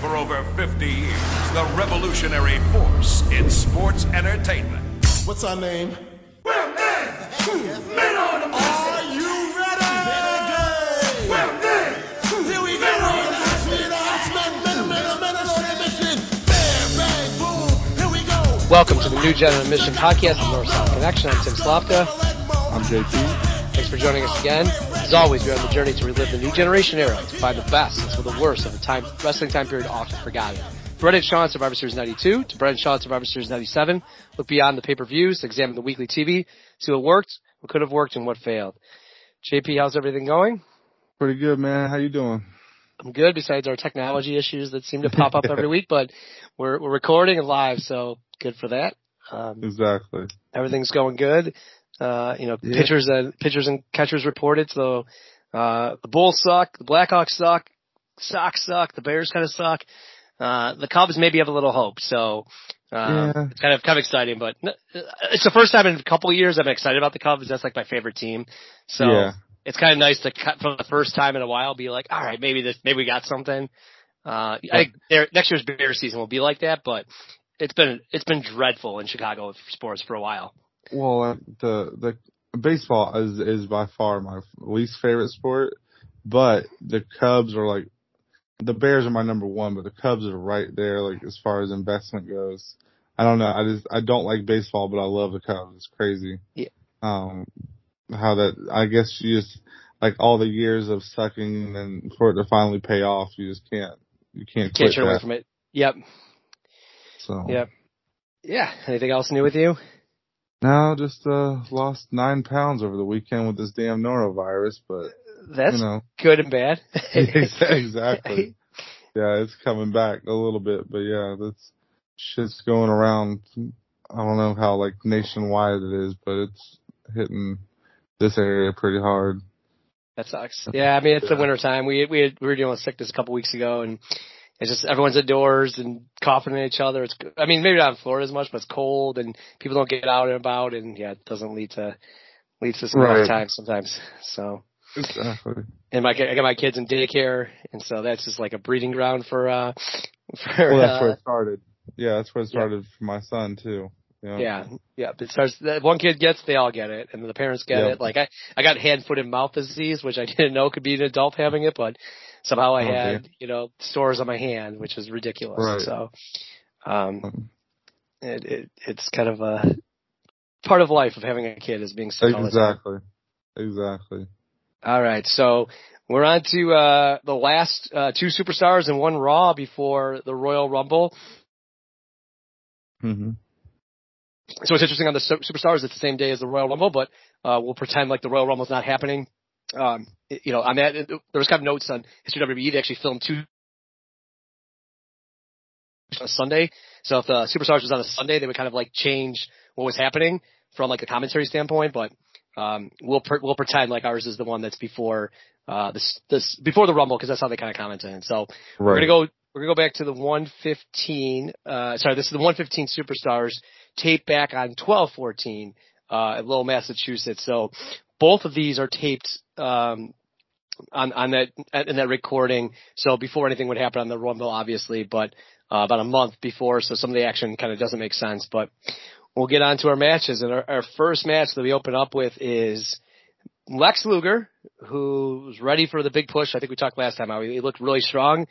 For over 50 years, the revolutionary force in sports entertainment. What's our name? We're men! Men on the message! Are you ready? Ready? We're men! Here we go! Welcome to the New Gentleman Mission Podcast from North South Connection. I'm Tim Slavka. I'm JP. Thanks for joining us again. As always, we're on the journey to relive the new generation era, to find the best and some of the worst of the wrestling time period often forgotten. Brett and Shawn Survivor Series 92 to Brett and Shawn Survivor Series 97. Look beyond the pay-per-views, examine the weekly TV, see what worked, what could have worked, and what failed. JP, how's everything going? Pretty good, man. How you doing? I'm good, besides our technology issues that seem to pop up every week, but we're recording and live, so good for that. Exactly. Everything's going good. Pitchers and catchers reported. So, the Bulls suck. The Blackhawks suck. Sox suck. The Bears kind of suck. The Cubs maybe have a little hope. So, It's kind of exciting, but it's the first time in a couple of years I've been excited about the Cubs. That's like my favorite team. So It's kind of nice to cut for the first time in a while, be like, all right, maybe we got something. I think next year's Bears season will be like that, but it's been dreadful in Chicago sports for a while. Well, the baseball is by far my least favorite sport, but the Cubs are like, the Bears are my number one, but the Cubs are right there, like, as far as investment goes. I don't know. I don't like baseball, but I love the Cubs. It's crazy. Yeah. I guess you just, like, all the years of sucking and for it to finally pay off, you just can't quit turn away from it. Yep. So. Yep. Yeah. Anything else new with you? No, just lost 9 pounds over the weekend with this damn norovirus, but that's good and bad. Exactly. Yeah, it's coming back a little bit, but yeah, that's shit's going around. I don't know how like nationwide it is, but it's hitting this area pretty hard. That sucks. Yeah, I mean it's the winter time. We were dealing with sickness a couple weeks ago, and it's just everyone's indoors and coughing at each other. I mean, maybe not in Florida as much, but it's cold and people don't get out and about, and yeah, it doesn't leads to some rough time sometimes. So, exactly. And I got my kids in daycare, and so that's just like a breeding ground that's where it started. Yeah, that's where it started for my son too. Yeah. Yeah. It starts. One kid gets, they all get it, and the parents get it. Like I got hand, foot, and mouth disease, which I didn't know could be an adult having it, but. Somehow I had, sores on my hand, which is ridiculous. Right. So, it's kind of a part of life of having a kid is being sick. Exactly. All right. So we're on to, the last, two superstars and one Raw before the Royal Rumble. Mm-hmm. So it's interesting on the superstars. It's the same day as the Royal Rumble, but, we'll pretend like the Royal Rumble's not happening. On that, there was kind of notes on History WWE. They actually filmed two on a Sunday. So if the Superstars was on a Sunday, they would kind of like change what was happening from like a commentary standpoint. But we'll pretend like ours is the one that's before this before the Rumble because that's how they kind of commented. And so we're gonna go back to the 115. This is the 115 Superstars taped back on 12/14 at Lowell, Massachusetts. So. Both of these are taped on that recording, so before anything would happen on the Rumble, obviously, but about a month before, so some of the action kind of doesn't make sense. But we'll get on to our matches, and our first match that we open up with is Lex Luger, who's ready for the big push. I think we talked last time how he looked really strong,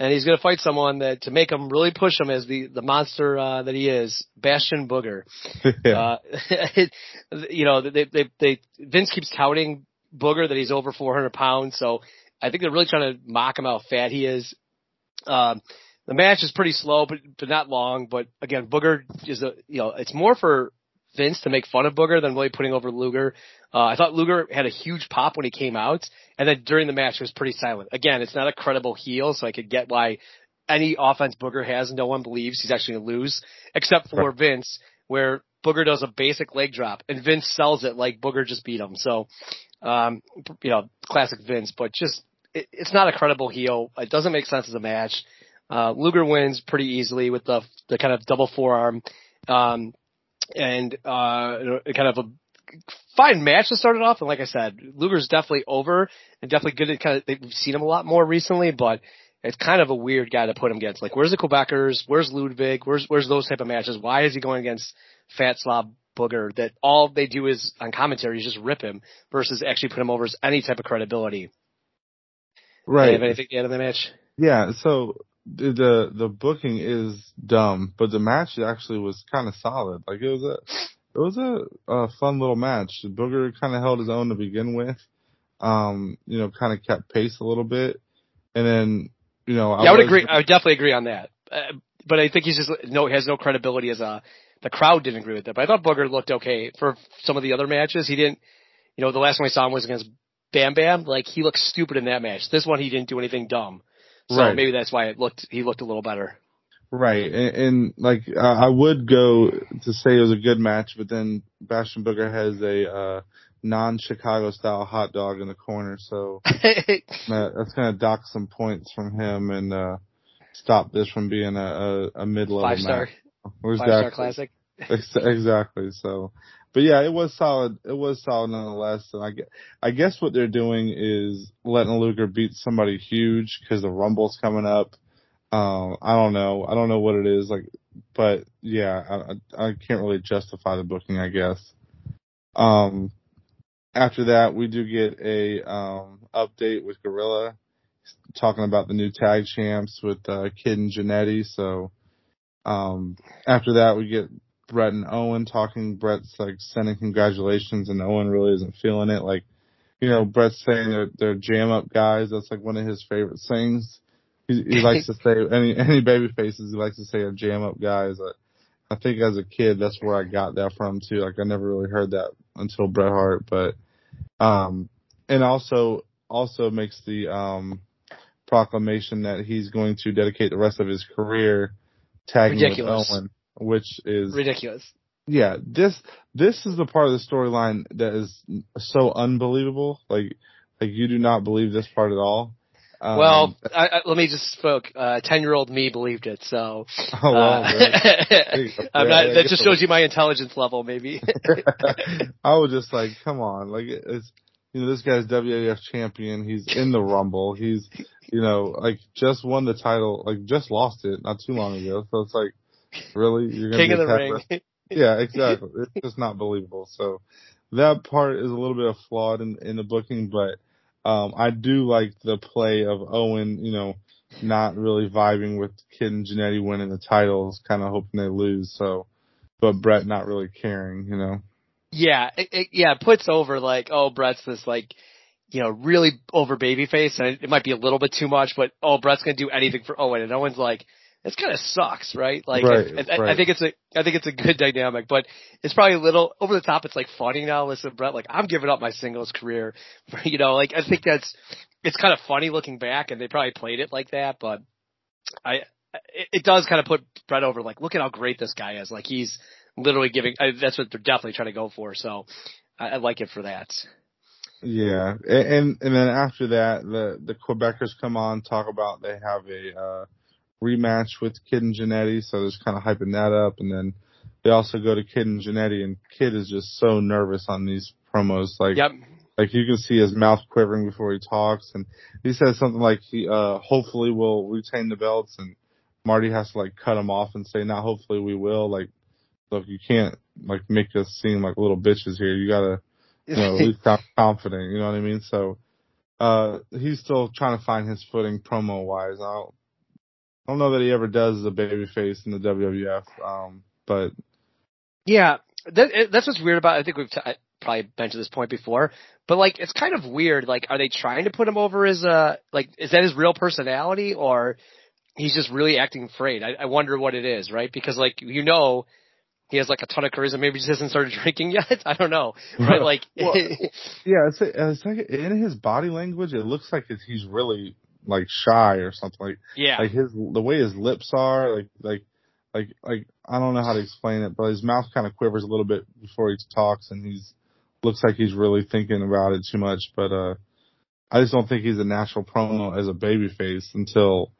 and he's going to fight someone that to make him really push him as the monster that he is, Bastion Booger. Vince keeps touting Booger that he's over 400 pounds, so I think they're really trying to mock him how fat he is. The match is pretty slow, but not long. But again, Booger is it's more for Vince to make fun of Booger than really putting over Luger. I thought Luger had a huge pop when he came out, and then during the match it was pretty silent. Again, it's not a credible heel, so I could get why any offense Booger has, no one believes he's actually going to lose, except for Vince, where Booger does a basic leg drop, and Vince sells it like Booger just beat him. So, you know, classic Vince, but just it's not a credible heel. It doesn't make sense as a match. Luger wins pretty easily with the kind of double forearm, and kind of a fine match to start it off. And like I said, Luger's definitely over and definitely good at kind of, we've seen him a lot more recently, but it's kind of a weird guy to put him against. Like, where's the Quebecers? Where's Ludwig? Where's those type of matches? Why is he going against Fat Slob Booger that all they do is on commentary is just rip him versus actually put him over as any type of credibility? Right. Do you have anything to add to the match? Yeah. So the booking is dumb, but the match actually was kind of solid. Like, it was a fun little match. Booger kind of held his own to begin with. You know, kind of kept pace a little bit, and then you know, I would agree. I would definitely agree on that. But I think he's just has no credibility as a. The crowd didn't agree with that, but I thought Booger looked okay for some of the other matches. He didn't, you know, the last one we saw him was against Bam Bam. Like, he looked stupid in that match. This one, he didn't do anything dumb. So maybe that's why he looked a little better. Right. And like, I would go to say it was a good match, but then Bastion Booger has a, non-Chicago style hot dog in the corner. So that's going to dock some points from him and, stop this from being a mid-level match. Five-star classic. Exactly. So, but yeah, it was solid. It was solid nonetheless. And I guess what they're doing is letting Luger beat somebody huge because the Rumble's coming up. I don't know what it is like, but yeah, I can't really justify the booking, I guess. After that, we do get a update with Gorilla talking about the new tag champs with Kid and Jannetty. So. After that, we get Bret and Owen talking. Bret's like sending congratulations, and Owen really isn't feeling it. Like, you know, Bret's saying they're jam up guys. That's like one of his favorite things. He likes to say any baby faces. He likes to say are jam up guys. I think as a kid, that's where I got that from too. Like, I never really heard that until Bret Hart, but and also makes the proclamation that he's going to dedicate the rest of his career. Tagging ridiculous. With Owen, which is ridiculous. Yeah, this is the part of the storyline that is so unbelievable. Like you do not believe this part at all. Well, let me just spoke. 10-year-old me believed it, so. Oh, wow, I'm not. That just shows you my intelligence level, maybe. I was just like, come on, like it's. You know, this guy's WWF champion. He's in the Rumble. He's, you know, like just won the title, like just lost it not too long ago. So it's like, really? You're going to be the ring. Yeah, exactly. It's just not believable. So that part is a little bit flawed in the booking, but I do like the play of Owen, you know, not really vibing with Kid and Jannetty winning the titles, kind of hoping they lose. So, but Bret not really caring, you know. Yeah, it puts over like, oh, Bret's this like, you know, really over babyface, and it might be a little bit too much, but oh, Bret's gonna do anything for Owen, and Owen's like, this kind of sucks, right? Like, right. I think it's a good dynamic, but it's probably a little over the top. It's like funny now. Listen, Bret, like I'm giving up my singles career, you know, like I think it's kind of funny looking back, and they probably played it like that, but it does kind of put Bret over. Like, look at how great this guy is. Like he's. Literally giving that's what they're definitely trying to go for, so I like it for that. Yeah, and then after that, the Quebecers come on, talk about they have a rematch with Kid and Jannetty, so they're just kind of hyping that up, and then they also go to Kid and Jannetty, and Kid is just so nervous on these promos, like yep. Like you can see his mouth quivering before he talks, and he says something like he hopefully will retain the belts, and Marty has to like cut him off and say not hopefully we will, like. Look, you can't, like, make us seem like little bitches here. You gotta, you know, at least sound confident, you know what I mean? So, he's still trying to find his footing promo-wise. I don't know that he ever does as a babyface in the WWF, but. Yeah, that's what's weird about it. I think we've probably mentioned this point before, but, like, it's kind of weird. Like, are they trying to put him over as a, like, is that his real personality, or he's just really acting afraid? I wonder what it is, right? Because, like, you know, he has like a ton of charisma. Maybe he just hasn't started drinking yet. I don't know. Right? Like, well, yeah, it's like in his body language, it looks like he's really like shy or something. Like, yeah. Like the way his lips are, like I don't know how to explain it, but his mouth kind of quivers a little bit before he talks, and he's looks like he's really thinking about it too much. But I just don't think he's a natural promo as a babyface until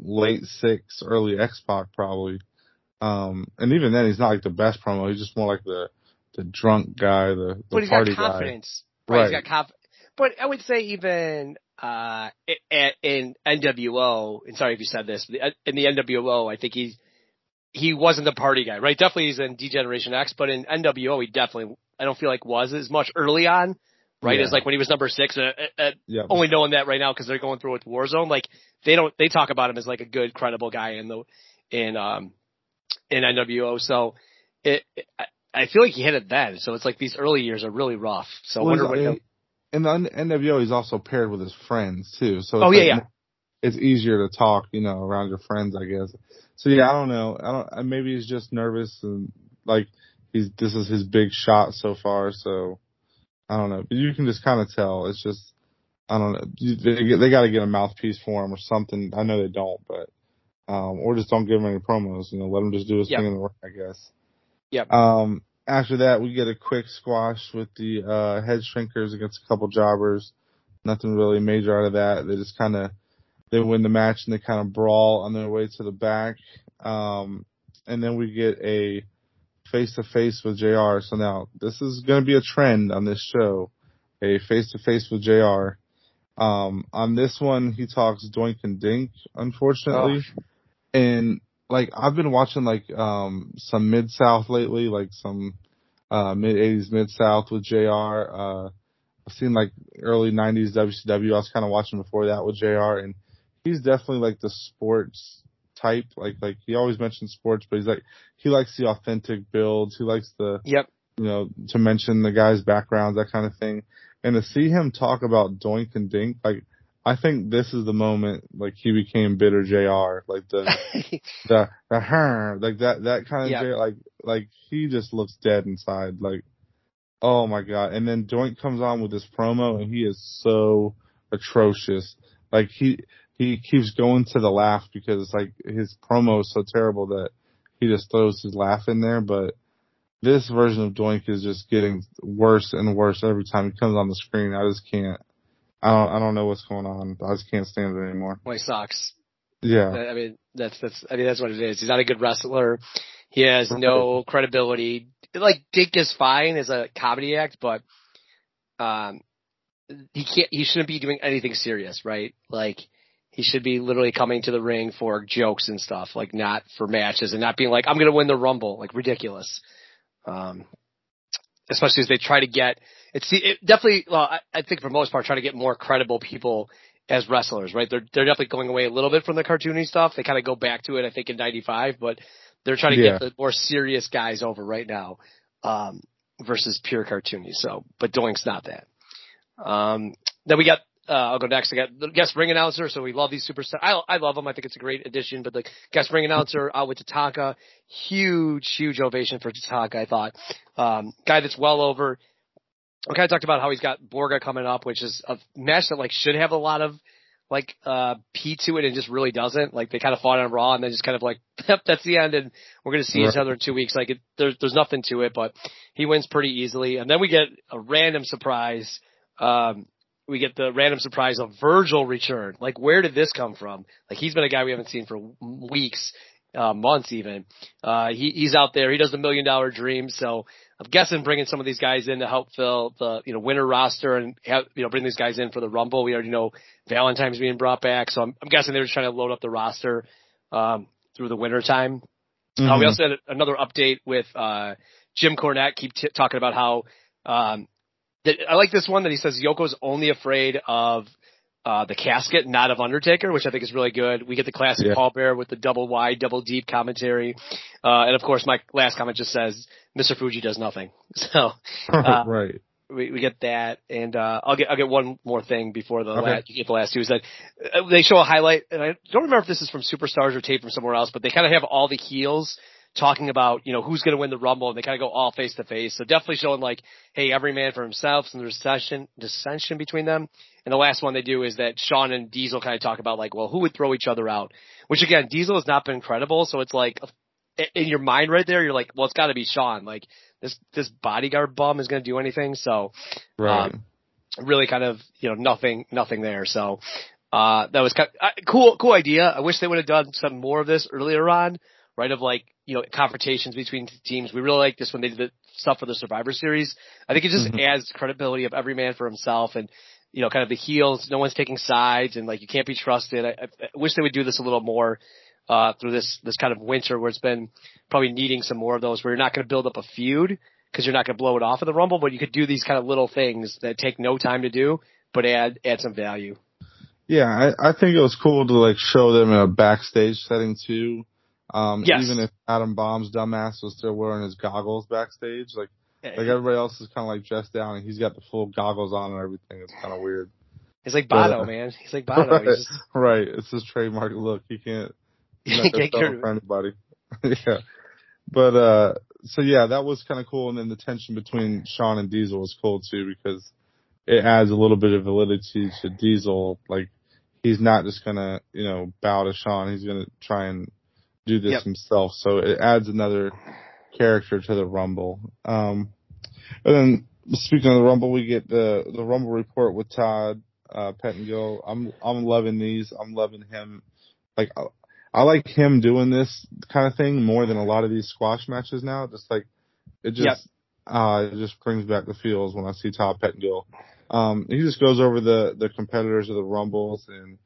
late 6, early X-Pac probably. And even then, he's not like the best promo. He's just more like the drunk guy, the party guy. But he's got confidence. Guy. Right. He's got But I would say even in NWO, and sorry if you said this, but in the NWO, I think he wasn't the party guy, right? Definitely he's in D-Generation X, but in NWO, he definitely, I don't feel like was as much early on, right? Yeah. As like when he was number 6, yeah. Only knowing that right now because they're going through with Warzone. Like they talk about him as like a good, credible guy in NWO. So I feel like he hit it then. So it's like these early years are really rough. So well, I wonder what in the NWO, he's also paired with his friends too. So it's easier to talk, around your friends, I guess. So yeah, I don't know. Maybe he's just nervous and like this is his big shot so far. So I don't know. But you can just kind of tell. It's just I don't know. They got to get a mouthpiece for him or something. I know they don't, but or just don't give him any promos. Let him just do his thing in the ring, I guess. Yep. After that, we get a quick squash with the Head Shrinkers against a couple jobbers. Nothing really major out of that. They just kind of they win the match and they kind of brawl on their way to the back. And then we get a face-to-face with JR. So now this is going to be a trend on this show, a face-to-face with JR. On this one, he talks Doink and Dink, unfortunately. Oh. And like I've been watching some Mid-South lately, like some mid-80s Mid-South with JR. I've seen like early 90s WCW. I was kind of watching before that with JR, and he's definitely like the sports type. Like he always mentions sports, but he's like he likes the authentic builds. He likes the to mention the guys' backgrounds, that kind of thing. And to see him talk about Doink and Dink, like. I think this is the moment, like, he became bitter JR, like, that kind of JR, like, he just looks dead inside, like, oh my God. And then Doink comes on with his promo, and he is so atrocious. Like, he keeps going to the laugh because it's like his promo is so terrible that he just throws his laugh in there, but this version of Doink is just getting worse and worse every time he comes on the screen. I just can't. I don't know what's going on. I just can't stand it anymore. Well, he sucks. Yeah. I mean, that's what it is. He's not a good wrestler. He has no credibility. Like Dink is fine as a comedy act, but he shouldn't be doing anything serious, right? Like he should be literally coming to the ring for jokes and stuff, like not for matches and not being like, I'm gonna win the Rumble, like ridiculous. Especially as they try to get I think for the most part try to get more credible people as wrestlers, right? They're definitely going away a little bit from the cartoony stuff. They kind of go back to it, I think, in '95, but they're trying to get the more serious guys over right now versus pure cartoony. So, but Doink's not that. Then we got I'll go next. I got the guest ring announcer. So we love these superstars. I love them. I think it's a great addition. But the guest ring announcer out with Tatanka, huge ovation for Tatanka. I thought guy that's well over. We kind of talked about how he's got Borga coming up, which is a match that like should have a lot of like pee to it and just really doesn't. Like they kind of fought on Raw and then just kind of like that's the end and we're gonna see each other in 2 weeks. Like there's nothing to it, but he wins pretty easily. And then we get a random surprise. We get the random surprise of Virgil return. Like where did this come from? Like he's been a guy we haven't seen for weeks, months even. He's out there. He does the $1 million dream. So I'm guessing bringing some of these guys in to help fill the, winter roster and have, bring these guys in for the Rumble. We already know Valentine's being brought back. So I'm guessing they were just trying to load up the roster, through the winter time. Mm-hmm. We also had another update with, Jim Cornette talking about how, I like this one that he says Yoko's only afraid of the casket, not of Undertaker, which I think is really good. We get the classic Paul Bearer with the double wide, double deep commentary. And, of course, my last comment just says Mr. Fuji does nothing. So right. We get that. And I'll get one more thing before the last two. Is that they show a highlight, and I don't remember if this is from Superstars or tape from somewhere else, but they kind of have all the heels talking about, you know, who's going to win the Rumble, and they kind of go all face to face. So definitely showing like, hey, every man for himself, and there's dissension between them. And the last one they do is that Shawn and Diesel kind of talk about like, well, who would throw each other out? Which again, Diesel has not been credible. So it's like in your mind right there, you're like, well, it's got to be Shawn. Like this bodyguard bum is going to do anything. So right. Really kind of, you know, nothing there. So that was kind of, cool idea. I wish they would have done some more of this earlier on, right? Of like, you know, confrontations between teams. We really like this when they did the stuff for the Survivor Series. I think it just adds credibility of every man for himself, and, you know, kind of the heels. No one's taking sides, and like you can't be trusted. I wish they would do this a little more through this kind of winter where it's been probably needing some more of those, where you're not going to build up a feud because you're not going to blow it off of the Rumble, but you could do these kind of little things that take no time to do but add some value. Yeah, I think it was cool to like show them in a backstage setting too. Yes. Even if Adam Bomb's dumbass was still wearing his goggles backstage, like everybody else is kind of like dressed down, and he's got the full goggles on and everything. It's kind of weird. He's like Bono, man. He's like Bono. Right, he's just... right. It's his trademark look. He can't. He can't get rid of anybody. Yeah. But so yeah, that was kind of cool, and then the tension between Shawn and Diesel was cool too, because it adds a little bit of validity to Diesel. Like, he's not just gonna, you know, bow to Shawn. He's gonna try and do this himself, so it adds another character to the Rumble. And then speaking of the Rumble, we get the Rumble report with Todd Pettengill. I'm loving these. I'm loving him. Like I like him doing this kind of thing more than a lot of these squash matches now. Just like it just it just brings back the feels when I see Todd Pettengill. He just goes over the competitors of the Rumbles, and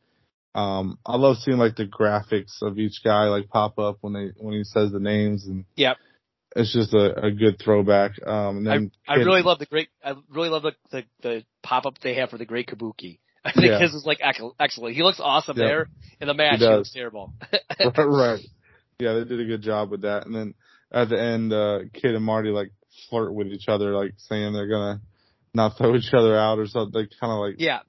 I love seeing like the graphics of each guy like pop up when he says the names, and it's just a good throwback. And then I really love the pop up they have for the Great Kabuki. I think his is like excellent. He looks awesome there in the match. He looks terrible. Right. Yeah, they did a good job with that. And then at the end, Kid and Marty like flirt with each other, like saying they're gonna not throw each other out or something. They kind of like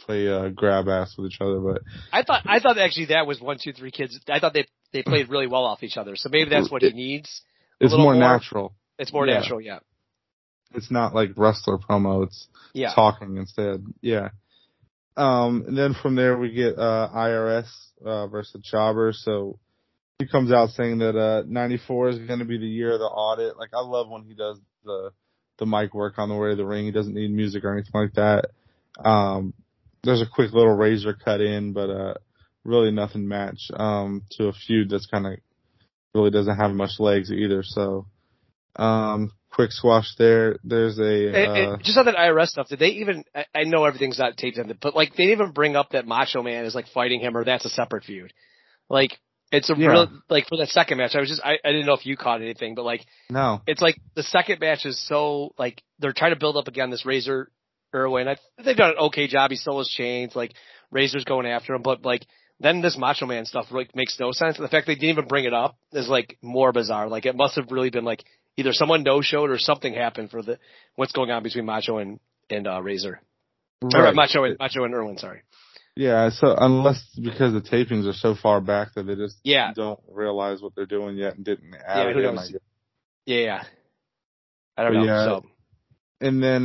play grab ass with each other. But I thought actually that was 1-2-3 Kids. I thought they played really well off each other. So maybe that's what he needs. It's more natural. It's more natural. Yeah. It's not like wrestler promo. It's talking instead. Yeah. And then from there we get IRS versus Jobber. So he comes out saying that 94 is going to be the year of the audit. Like, I love when he does the mic work on the way to the ring. He doesn't need music or anything like that. There's a quick little razor cut in, but really nothing match to a feud that's kind of really doesn't have much legs either. So quick squash there. There's and just on that IRS stuff, did they even – I know everything's not taped in, but, like, they didn't even bring up that Macho Man is, like, fighting him, or that's a separate feud. Like, it's a real – like, for that second match, I was just – I didn't know if you caught anything, but, like – no. It's, like, the second match is so, like, they're trying to build up, again, this Razor Irwin. They've done an okay job. He stole his chains. Like, Razor's going after him, but, like – then this Macho Man stuff really makes no sense. And the fact they didn't even bring it up is like more bizarre. Like, it must have really been like either someone no-showed or something happened for what's going on between Macho and Razor. Right. Or Macho and Irwin, sorry. Yeah, so unless because the tapings are so far back that they just don't realize what they're doing yet and didn't add it in, I guess. Yeah. I don't know. Yeah. So. And then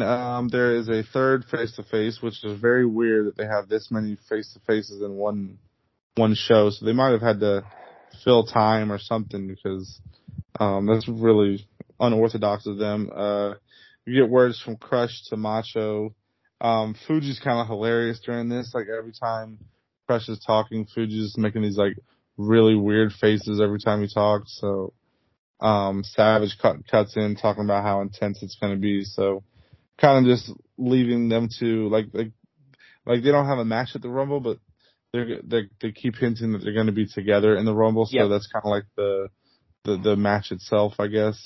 there is a third face-to-face, which is very weird that they have this many face-to-faces in one show, so they might have had to fill time or something, because that's really unorthodox of them. You get words from Crush to Macho. Fuji's kind of hilarious during this. Like, every time Crush is talking, Fuji's making these like really weird faces every time he talks. So Savage cuts in talking about how intense it's going to be. So kind of just leaving them to like they don't have a match at the Rumble, but They keep hinting that they're going to be together in the Rumble, so that's kind of like the match itself, I guess.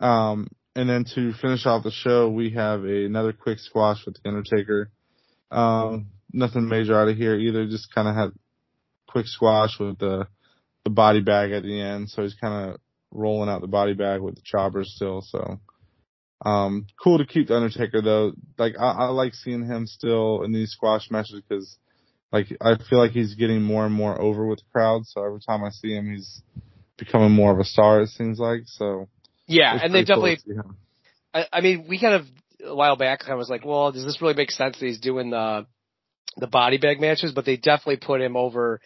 And then to finish off the show, we have another quick squash with the Undertaker. Nothing major out of here either. Just kind of had quick squash with the body bag at the end, so he's kind of rolling out the body bag with the choppers still. So cool to keep the Undertaker though. Like, I like seeing him still in these squash matches, because like, I feel like he's getting more and more over with the crowd, so every time I see him, he's becoming more of a star, it seems like. So yeah, and they definitely. Cool. I mean, we kind of a while back kind of was like, well, does this really make sense that he's doing the body bag matches? But they definitely put him over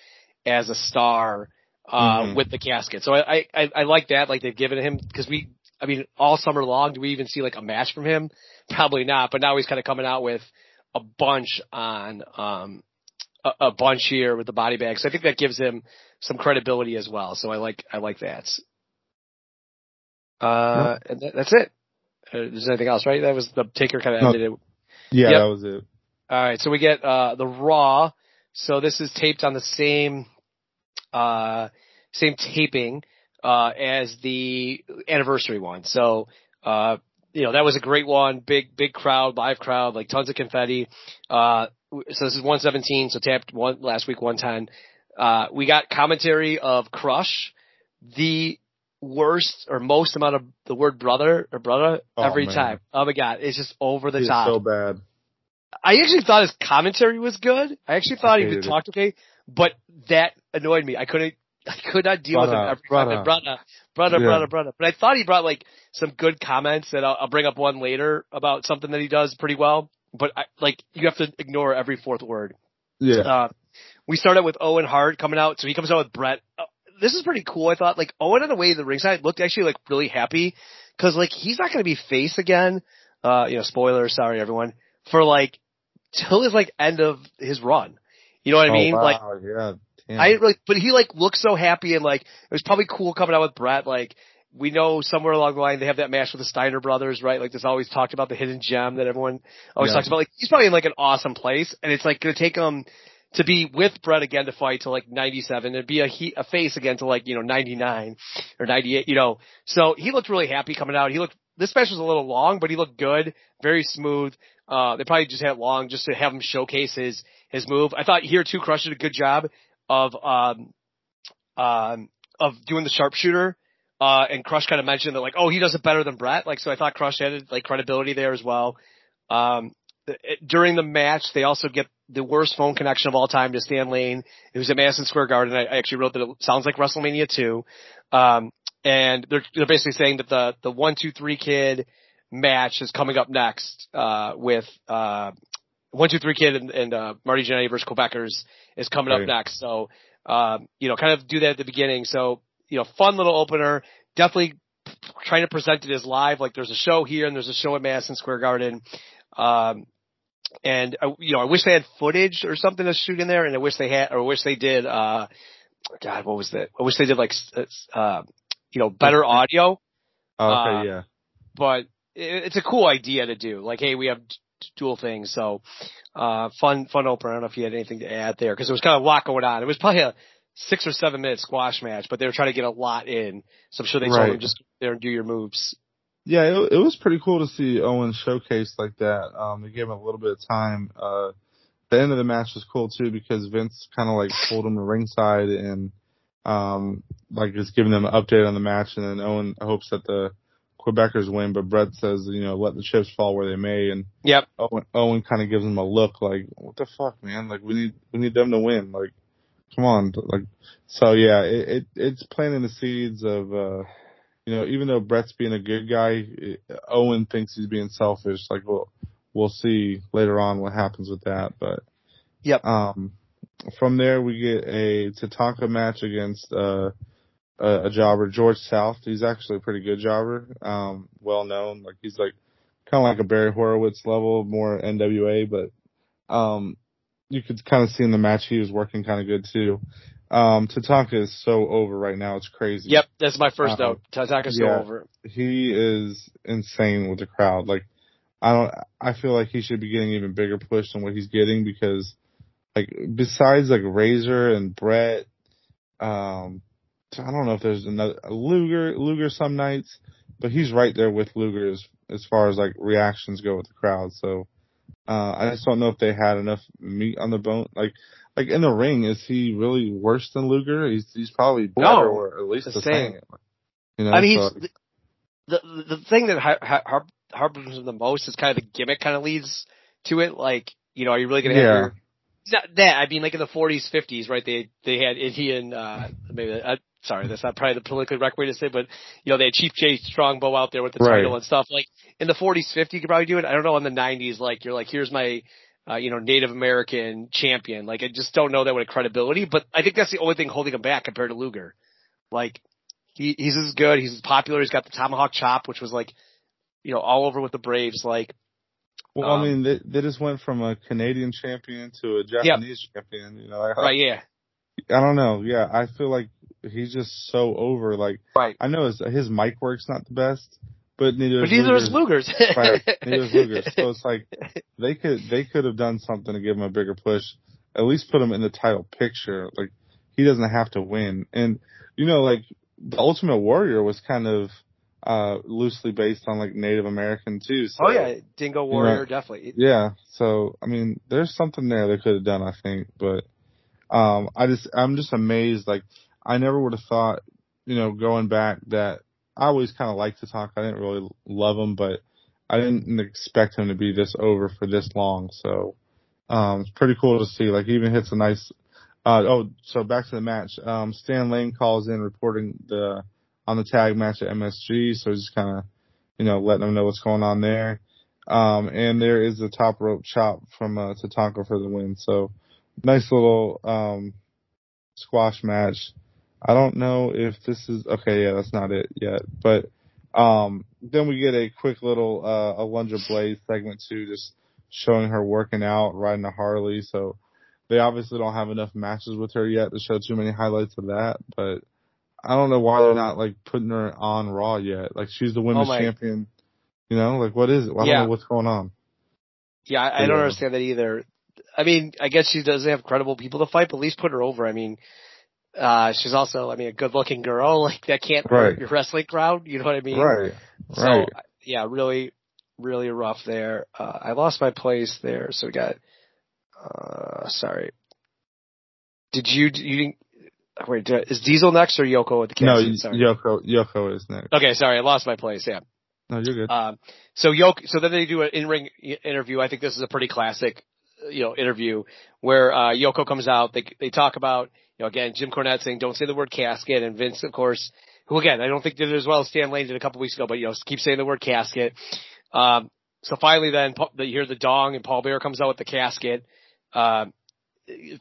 as a star with the casket. So I like that. Like they've given him, because all summer long, do we even see like a match from him? Probably not. But now he's kind of coming out with a bunch on a bunch here with the body bags. So I think that gives him some credibility as well. So I like that. And that's it. There's anything else, right? That was the Taker kind of ended it. Yeah, yep. That was it. All right. So we get the Raw. So this is taped on the same taping as the anniversary one. So that was a great one. Big crowd, live crowd, like tons of confetti. So this is 117. So tapped one last week, 110. We got commentary of Crush, the worst or most amount of the word brother every time. Oh my God. It's just over the top. So bad. I actually thought his commentary was good. I actually thought he would talk okay, but that annoyed me. I could not deal with him every time. Brother. But I thought he brought like some good comments, and I'll bring up one later about something that he does pretty well. But you have to ignore every fourth word. Yeah. We started with Owen Hart coming out. So he comes out with Bret. This is pretty cool. I thought Owen on the way to the ringside looked actually really happy, because he's not going to be face again. Spoiler. Sorry, everyone. For till his end of his run. You know what I mean? Wow, yeah. Damn. I didn't really, but he looked so happy, and it was probably cool coming out with Bret. We know somewhere along the line they have that match with the Steiner brothers, right? That's always talked about, the hidden gem that everyone always talks about. He's probably in an awesome place, and it's going to take him to be with Bret again to fight to 97 and be a face again to 99 or 98, So he looked really happy coming out. This match was a little long, but he looked good, very smooth. They probably just had it long just to have him showcase his move. I thought here too, Crush did a good job of doing the sharpshooter. And Crush kind of mentioned that he does it better than Bret. So I thought Crush added credibility there as well. During the match, they also get the worst phone connection of all time to Stan Lane. It was at Madison Square Garden. I actually wrote that it sounds like WrestleMania 2. And they're basically saying that the 1-2-3 Kid match is coming up next, with, 1-2-3 Kid and Marty Jannetty versus Quebecers is coming up next. So, kind of do that at the beginning. So, fun little opener, definitely trying to present it as live. There's a show here and there's a show at Madison Square Garden. And I wish they had footage or something to shoot in there, and I wish they did, God, what was that? I wish they did better audio. Oh, okay, yeah. But it's a cool idea to do. Hey, we have dual things. So, fun opener. I don't know if you had anything to add there, because there was kind of a lot going on. It was probably a 6 or 7 minute squash match, but they were trying to get a lot in. So I'm sure they told them just go there and do your moves. Yeah, it was pretty cool to see Owen showcase like that. They gave him a little bit of time. The end of the match was cool too, because Vince kind of pulled him to ringside and just giving them an update on the match, and then Owen hopes that the Quebecers win, but Bret says, let the chips fall where they may, and Owen kind of gives him a look like, what the fuck, man? We need them to win. Come on. So yeah, it's planting the seeds of even though Bret's being a good guy, Owen thinks he's being selfish. We'll see later on what happens with that. But from there, we get a Tatanka match against a jobber, George South. He's actually a pretty good jobber, well known. He's kind of like a Barry Horowitz level, more NWA, but you could kind of see in the match he was working kind of good too. Tatanka is so over right now. It's crazy. Yep. That's my first note. Tatanka's so over. He is insane with the crowd. I feel like he should be getting even bigger push than what he's getting, because besides Razor and Bret, I don't know if there's another Luger some nights, but he's right there with Luger as far as reactions go with the crowd. So, I just don't know if they had enough meat on the bone. Like in the ring, is he really worse than Luger? He's probably better, or at least the same. I mean, so he's, the thing that harbors him the most is kind of the gimmick kind of leads to it. Are you really going to have not that. I mean, like in the 40s, 50s, right? They had Indian, sorry, that's not probably the politically correct way to say it, but, you know, they had Chief J. Strongbow out there with the title and stuff. Like, in the 40s, 50s, you could probably do it. I don't know, in the 90s, like, you're like, here's my, you know, Native American champion. Like, I just don't know that with credibility, but I think that's the only thing holding him back compared to Luger. Like, he's as good, he's as popular, he's got the tomahawk chop, which was like, you know, all over with the Braves, like. Well, I mean, they just went from a Canadian champion to a Japanese champion, you know. I don't know. Yeah, I feel like he's just so over. Like, I know his mic work's not the best, but neither is Luger's. Right, neither is Luger's. So it's like they could have done something to give him a bigger push. At least put him in the title picture. Like, he doesn't have to win. And, you know, like, the Ultimate Warrior was kind of loosely based on, like, Native American, too. So, oh, yeah, Dingo Warrior, you know, definitely. Yeah, so, I mean, there's something there they could have done, I think. But I'm just amazed. Like, I never would have thought, you know, going back that I always kind of liked the talk. I didn't really love him, but I didn't expect him to be this over for this long. So it's pretty cool to see. Like, he even hits a nice so back to the match. Stan Lane calls in reporting on the tag match at MSG, so just kind of, you know, letting them know what's going on there. And there is the top rope chop from Tatanka for the win. So nice little squash match. I don't know if this is okay. Yeah, that's not it yet. But then we get a quick little Alundra Blaze segment too, just showing her working out, riding a Harley. So. They obviously don't have enough matches with her yet to show too many highlights of that, but I don't know why they're not, like, putting her on Raw yet. Like, she's the women's champion, you know? Like, what is it? I don't know what's going on. Yeah, I don't understand that either. I mean, I guess she doesn't have credible people to fight, but at least put her over. I mean, she's also, I mean, a good-looking girl. Like, that can't hurt your wrestling crowd. You know what I mean? Right, right. So, yeah, really, really rough there. I lost my place there, so we got... sorry. Is Diesel next or Yoko at the kitchen? No, sorry. Yoko is next. Okay, sorry, I lost my place, yeah. No, you're good. So then they do an in-ring interview. I think this is a pretty classic, you know, interview where, Yoko comes out. They talk about, you know, again, Jim Cornette saying, don't say the word casket, and Vince, of course, who again, I don't think did it as well as Stan Lane did a couple weeks ago, but, you know, keep saying the word casket. So finally then, you hear the dong and Paul Bearer comes out with the casket.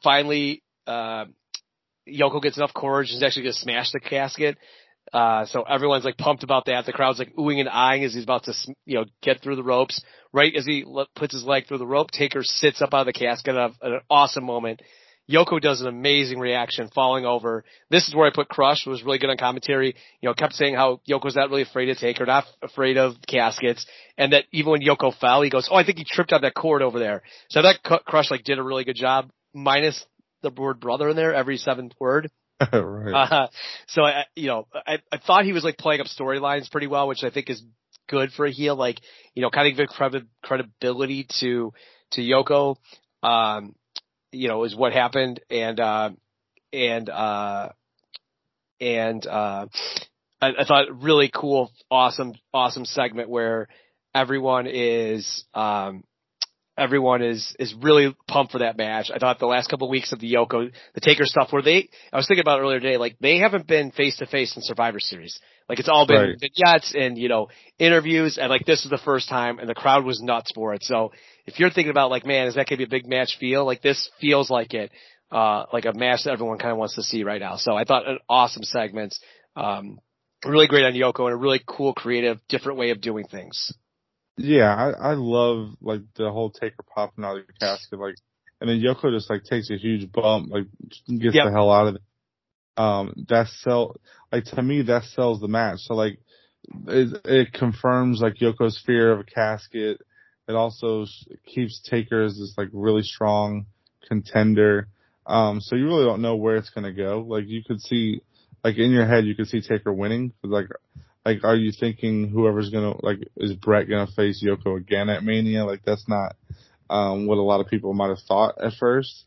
Finally, Yoko gets enough courage and is actually going to smash the casket. So everyone's like pumped about that. The crowd's like oohing and eyeing as he's about to, you know, get through the ropes. Right as he puts his leg through the rope, Taker sits up out of the casket. An awesome moment. Yoko does an amazing reaction, falling over. This is where I put Crush, who was really good on commentary. You know, kept saying how Yoko's not really afraid of Taker, not afraid of caskets, and that even when Yoko fell, he goes, oh, I think he tripped on that cord over there. So that Crush, like, did a really good job, minus the word brother in there, every seventh word. So, I thought he was, like, playing up storylines pretty well, which I think is good for a heel. Like, you know, kind of give credibility to Yoko. You know, is what happened, and I thought really cool, awesome segment where everyone is really pumped for that match. I thought the last couple of weeks of the Taker stuff where I was thinking about it earlier today, like they haven't been face to face in Survivor Series. Like it's all been vignettes and, you know, interviews, and like this was the first time and the crowd was nuts for it. So if you're thinking about like, man, is that going to be a big match feel? Like this feels like it, like a match that everyone kind of wants to see right now. So I thought an awesome segment, really great on Yoko and a really cool, creative, different way of doing things. Yeah, I love, like, the whole Taker popping out of the casket, like, and then Yoko just, like, takes a huge bump, like, gets the hell out of it. To me, that sells the match. So, like, it confirms, like, Yoko's fear of a casket. It also keeps Taker as this, like, really strong contender. So you really don't know where it's gonna go. Like, you could see, like, in your head, you could see Taker winning, but, like, are you thinking whoever's gonna, like, is Bret gonna face Yoko again at Mania? Like, that's not, what a lot of people might have thought at first.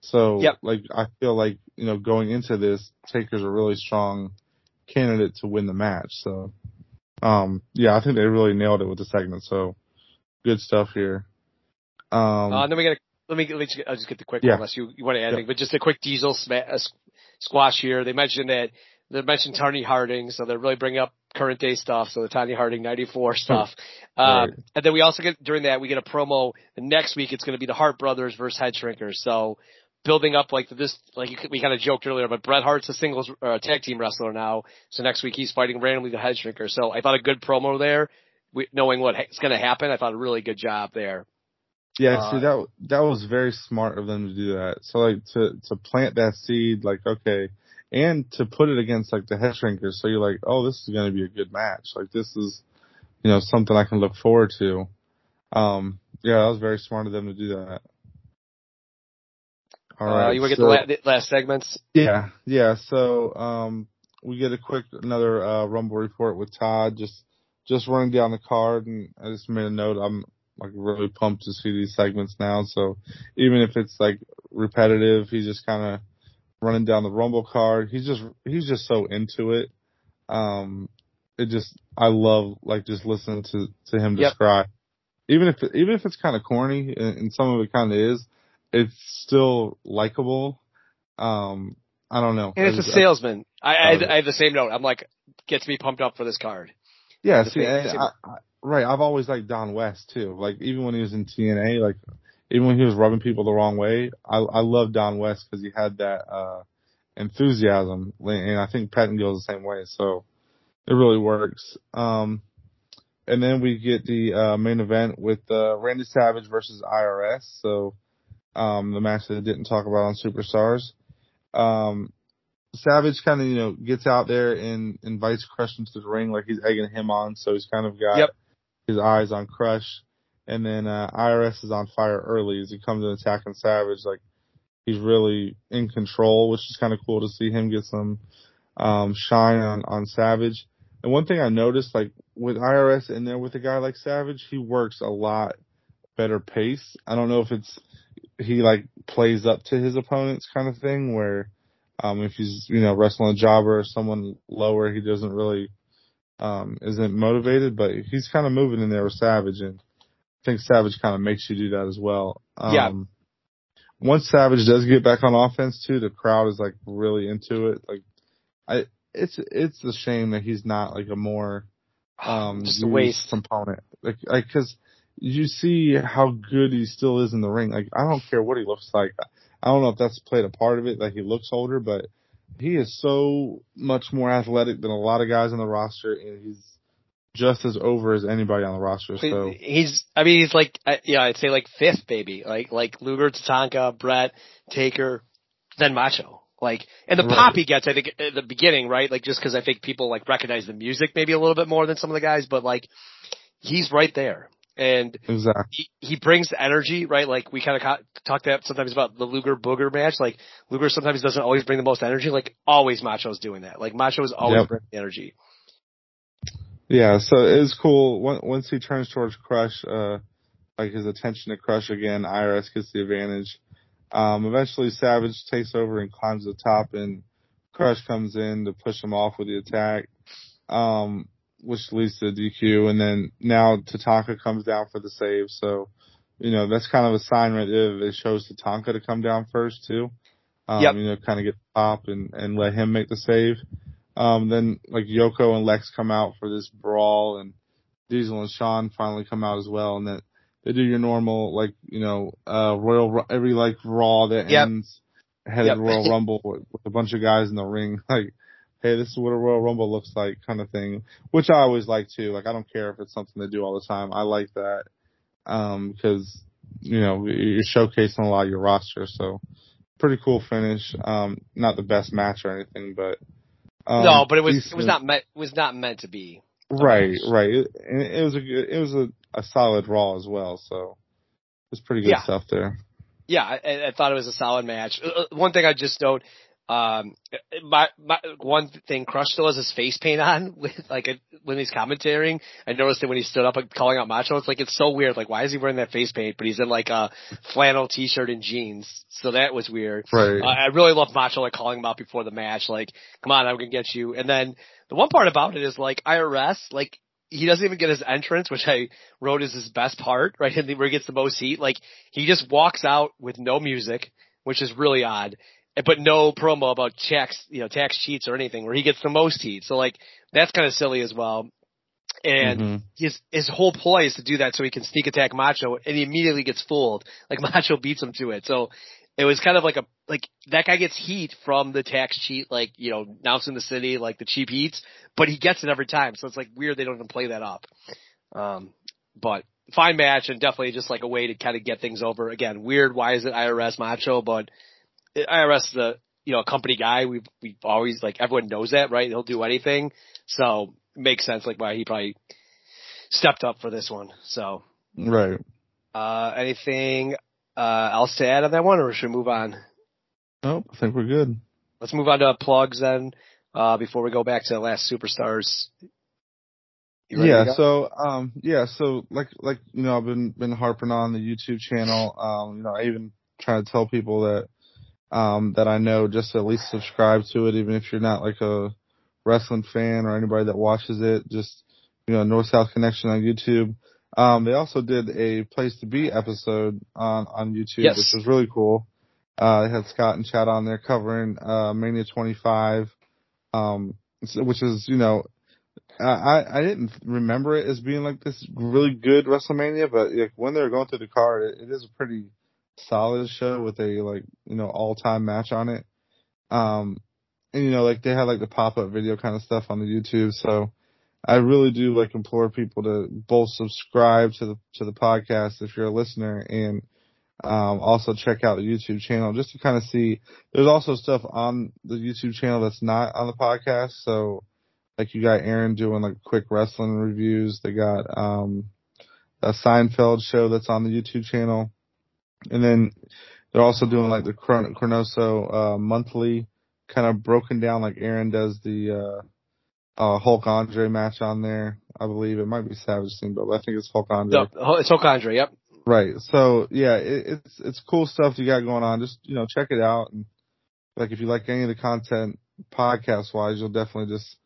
So, like, I feel like, you know, going into this, Taker's a really strong candidate to win the match. So, yeah, I think they really nailed it with the segment. So, good stuff here. And then we got I'll just get the quick one unless you want to add anything, but just a quick Diesel squash here. They mentioned that they mentioned Tony Harding, so they're really bringing up current day stuff. So the Tony Harding 94 stuff. And then we also get during that, we get a promo next week. It's going to be the Hart brothers versus Head Shrinkers. So building up like this, like we kind of joked earlier, but Bret Hart's a singles tag team wrestler now. So next week he's fighting randomly the Head Shrinkers. So I thought a good promo there, knowing what's going to happen. I thought a really good job there. Yeah, see, that was very smart of them to do that. So, like, to plant that seed, like, okay, and to put it against, like, the Head Shrinkers. So you're like, oh, this is going to be a good match. Like, this is, you know, something I can look forward to. Yeah, that was very smart of them to do that. All right. You want to get the last segments? Yeah. So we get another Rumble report with Todd, just running down the card. And I just made a note. I'm like really pumped to see these segments now. So even if it's like repetitive, he's just kind of running down the Rumble card. He's just so into it. I love like just listening to him describe. Even if it's kind of corny and some of it kind of is, it's still likable. I don't know. And it's a salesman. I have the same note. I'm like, gets me pumped up for this card. Yeah. See, right, I've always liked Don West too. Like even when he was in TNA, like even when he was rubbing people the wrong way, I love Don West because he had that enthusiasm, and I think Pettengill is the same way. So it really works. And then we get the main event with Randy Savage versus IRS. So the match that they didn't talk about on Superstars. Savage kind of gets out there and invites Crush into the ring, like he's egging him on. So he's kind of got his eyes on Crush. And then IRS is on fire early as he comes in attacking Savage. Like, he's really in control, which is kind of cool to see him get some shine on Savage. And one thing I noticed, like, with IRS in there with a guy like Savage, he works a lot better pace. I don't know if it's he, like, plays up to his opponents kind of thing, where if he's, wrestling a jobber or someone lower, he doesn't really isn't motivated. But he's kind of moving in there with Savage, and I think Savage kind of makes you do that as well. Once Savage does get back on offense too, the crowd is like really into it. Like, it's a shame that he's not like a more just a waste component. Like, because you see how good he still is in the ring. Like, I don't care what he looks like. I don't know if that's played a part of it. Like, he looks older, but he is so much more athletic than a lot of guys on the roster, and he's just as over as anybody on the roster. So he's like, I'd say like fifth, baby. Like Luger, Tatanka, Bret, Taker, then Macho. Like, and the pop he gets, I think, at the beginning, right? Like, just because I think people like recognize the music maybe a little bit more than some of the guys, but like, he's right there. And exactly. He brings the energy, right? Like, we kind of talked sometimes about the Luger Booger match. Like, Luger sometimes doesn't always bring the most energy. Like, always Macho's doing that. Like, Macho is always bringing the energy. Yeah, so it was cool. Once he turns towards Crush, like his attention to Crush again, IRS gets the advantage. Eventually, Savage takes over and climbs to the top, and Crush comes in to push him off with the attack. Which leads to the DQ, and then now Tatanka comes down for the save. So, that's kind of a sign right there. It shows Tatanka to come down first too. Kind of get the pop and let him make the save. Then like Yoko and Lex come out for this brawl, and Diesel and Shawn finally come out as well. And then they do your normal, like, Royal, every like Raw that ends ahead of Royal Rumble with a bunch of guys in the ring. Like, hey, this is what a Royal Rumble looks like kind of thing, which I always like too. Like, I don't care if it's something they do all the time. I like that because, you're showcasing a lot of your roster. So pretty cool finish. Not the best match or anything, but. No, but it was not meant to be. Right. It was a solid Raw as well. So it was pretty good stuff there. Yeah, I thought it was a solid match. One thing I just note. My one thing, Crush still has his face paint on when he's commentating. I noticed that when he stood up and calling out Macho, it's like, it's so weird. Like, why is he wearing that face paint? But he's in like a flannel t-shirt and jeans. So that was weird. Right. I really love Macho, like calling him out before the match. Like, come on, I'm going to get you. And then the one part about it is like IRS, like he doesn't even get his entrance, which I wrote is his best part, right? And where he gets the most heat. Like, he just walks out with no music, which is really odd, but no promo about checks, you know, tax cheats or anything, where he gets the most heat. So, like, that's kind of silly as well. And his whole ploy is to do that so he can sneak attack Macho, and he immediately gets fooled. Like, Macho beats him to it. So it was kind of like that guy gets heat from the tax cheat, like, you know, announcing the city, like the cheap heats, but he gets it every time. So it's like weird they don't even play that up. But fine match, and definitely just like a way to kind of get things over. Again, weird. Why is it IRS Macho? But IRS is a, you know, a company guy. We've always, like, everyone knows that, right? He'll do anything. So it makes sense, like, why he probably stepped up for this one. So. Right. Anything else to add on that one, or should we move on? Nope, I think we're good. Let's move on to plugs then, before we go back to the last Superstars. Yeah, so like you know, I've been harping on the YouTube channel. You know, I even try to tell people that that I know just to at least subscribe to it, even if you're not like a wrestling fan or anybody that watches it. Just, you know, North South Connection on YouTube. They also did a Place to Be episode on YouTube, yes, which was really cool. They had Scott and Chad on there covering Mania 25, which is, you know, I didn't remember it as being like this really good WrestleMania, but like, when they're going through the card, it is a pretty solid show with a, like, you know, all-time match on it. And, you know, like, they had like the pop-up video kind of stuff on the YouTube, so I really do like implore people to both subscribe to the podcast if you're a listener, and also check out the YouTube channel just to kind of see. There's also stuff on the YouTube channel that's not on the podcast. So, like, you got Aaron doing like quick wrestling reviews. They got a Seinfeld show that's on the YouTube channel, and then they're also doing like the Cronoso monthly, kind of broken down. Like, Aaron does the Hulk Andre match on there. I believe it might be Savage Team, but I think it's Hulk Andre. No, it's Hulk Andre. Yep. Right. So yeah, it's cool stuff you got going on. Just, you know, check it out. And like, if you like any of the content podcast wise, you'll definitely just,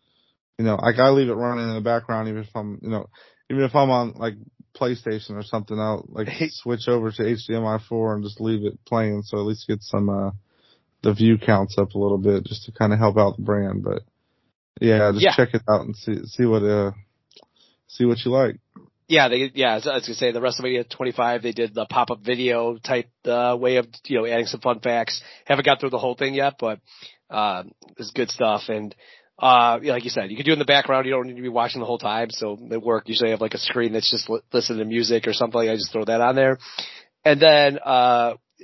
you know, like, I leave it running in the background, even if I'm on like PlayStation or something, I'll like switch over to HDMI4 and just leave it playing. So at least get some, the view counts up a little bit just to kind of help out the brand. But yeah, just check it out and see what you like. Yeah, I was gonna say, the WrestleMania 25, they did the pop-up video type way of, you know, adding some fun facts. Haven't got through the whole thing yet, but it's good stuff. And like you said, you can do it in the background. You don't need to be watching the whole time. So at work, usually I have like a screen that's just listening to music or something. I just throw that on there. And then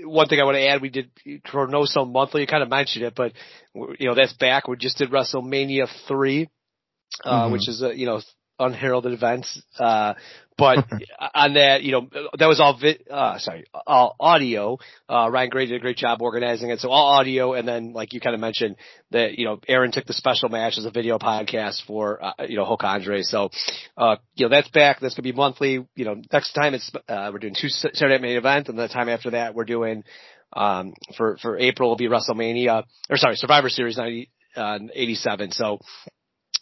one thing I want to add, we did Cronoso Monthly. You kind of mentioned it, but, you know, that's back. We just did WrestleMania 3, which is a, you know, unheralded events, but on that, you know, that was all audio. Ryan Gray did a great job organizing it, so all audio. And then, like you kind of mentioned, that, you know, Aaron took the special match as a video podcast for you know, Hulk Andre. So you know, that's back. That's gonna be monthly. You know, next time it's we're doing two Saturday Night Main Event, and the time after that we're doing for April will be WrestleMania, or sorry, Survivor Series 87. So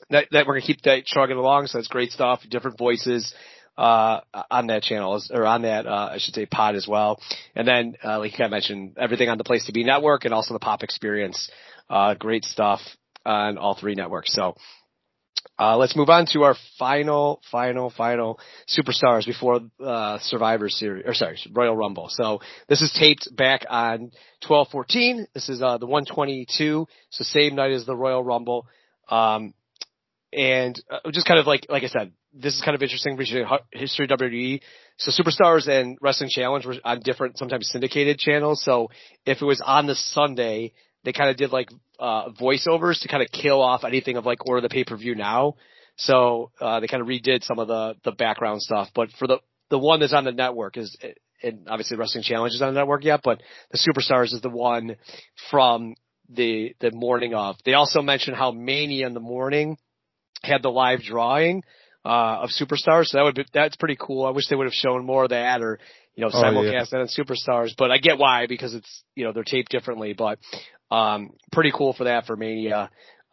that we're gonna keep that chugging along, so that's great stuff. Different voices on that channel, or on that I should say pod as well. And then like I mentioned, everything on the Place to Be network, and also the Pop Experience. Great stuff on all three networks. So let's move on to our final Superstars before Survivor Series, or sorry, Royal Rumble. So this is taped back on 12/14. This is the 122, so same night as the Royal Rumble. And just kind of like I said, this is kind of interesting for history of WWE. So Superstars and Wrestling Challenge were on different, sometimes syndicated channels. So if it was on the Sunday, they kind of did like voiceovers to kind of kill off anything of like order the pay-per-view now. So they kind of redid some of the background stuff. But for the one that's on the network is, and obviously Wrestling Challenge is on the network yet, but the Superstars is the one from the morning of. They also mentioned how Mania in the morning had the live drawing of Superstars, so that's pretty cool. I wish they would have shown more of that, or, you know, simulcast that on Superstars. But I get why, because it's, you know, they're taped differently. But pretty cool for that, for Mania.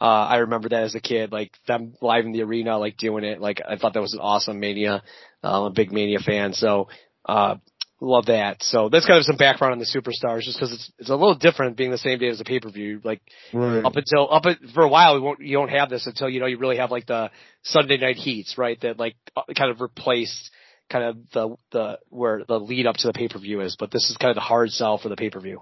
I remember that as a kid, like them live in the arena, like doing it. Like I thought that was an awesome Mania. I'm a big Mania fan, so love that. So that's kind of some background on the superstars, just because it's a little different being the same day as a pay per view. Like right. For a while, you won't have this until you really have like the Sunday night heats, right? That like kind of replaced kind of the where the lead up to the pay per view is. But this is kind of the hard sell for the pay per view.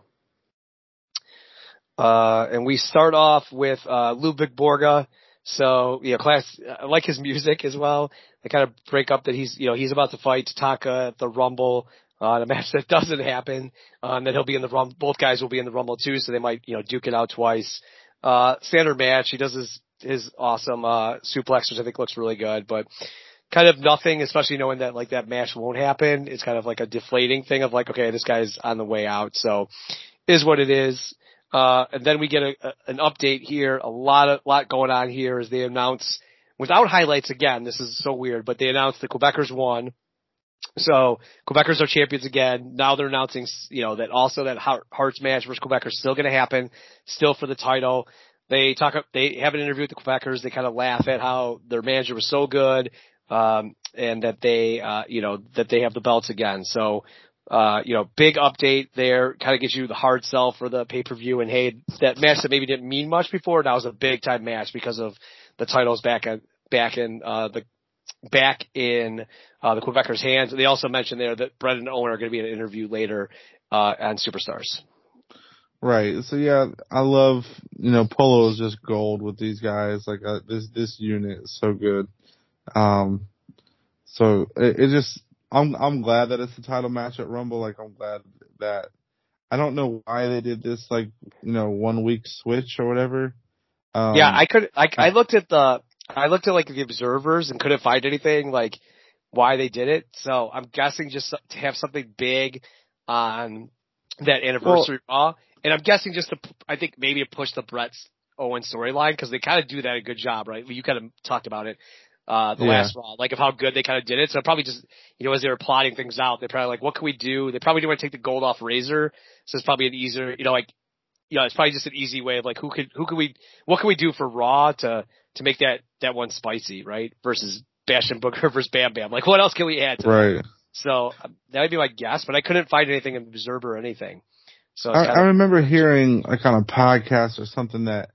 And we start off with Ludwig Borga. So, class, I like his music as well. They kind of break up that he's about to fight Tatanka at the Rumble, the match that doesn't happen. And then he'll be in the Rumble. Both guys will be in the Rumble too, so they might, duke it out twice. Standard match. He does his awesome, suplex, which I think looks really good, but kind of nothing, especially knowing that like that match won't happen. It's kind of like a deflating thing of like, okay, this guy's on the way out. So is what it is. And then we get an update here. A lot going on here as they announce, without highlights again, this is so weird, but they announced the Quebecers won. So Quebecers are champions again. Now they're announcing, that also that Hart's match versus Quebecers still going to happen, still for the title. They have an interview with the Quebecers. They kind of laugh at how their manager was so good, and that they, that they have the belts again. So, big update there, kind of gives you the hard sell for the pay-per-view. And hey, that match that maybe didn't mean much before, now is a big-time match because of the titles back in the Quebecers' hands. They also mentioned there that Bret and Owen are going to be in an interview later, on Superstars. Right. So yeah, I love, Polo is just gold with these guys. Like, this unit is so good. So it just, I'm glad that it's the title match at Rumble. Like, I'm glad that I don't know why they did this, like, 1 week switch or whatever. I looked at the observers and couldn't find anything like why they did it. So I'm guessing just to have something big on that anniversary Raw. And I'm guessing just to push the Bret's Owen storyline, because they kind of do that a good job, right? You kind of talked about it. Last Raw, like, of how good they kind of did it. So probably just, as they were plotting things out, they probably like, what can we do? They probably didn't want to take the gold off Razor. So it's probably an easier, it's probably just an easy way of like, what can we do for Raw to make that one spicy, right? Versus Bastion Booger versus Bam Bam. Like, what else can we add to that? Right. So that would be my guess, but I couldn't find anything in Observer or anything. So I remember hearing like on a podcast or something that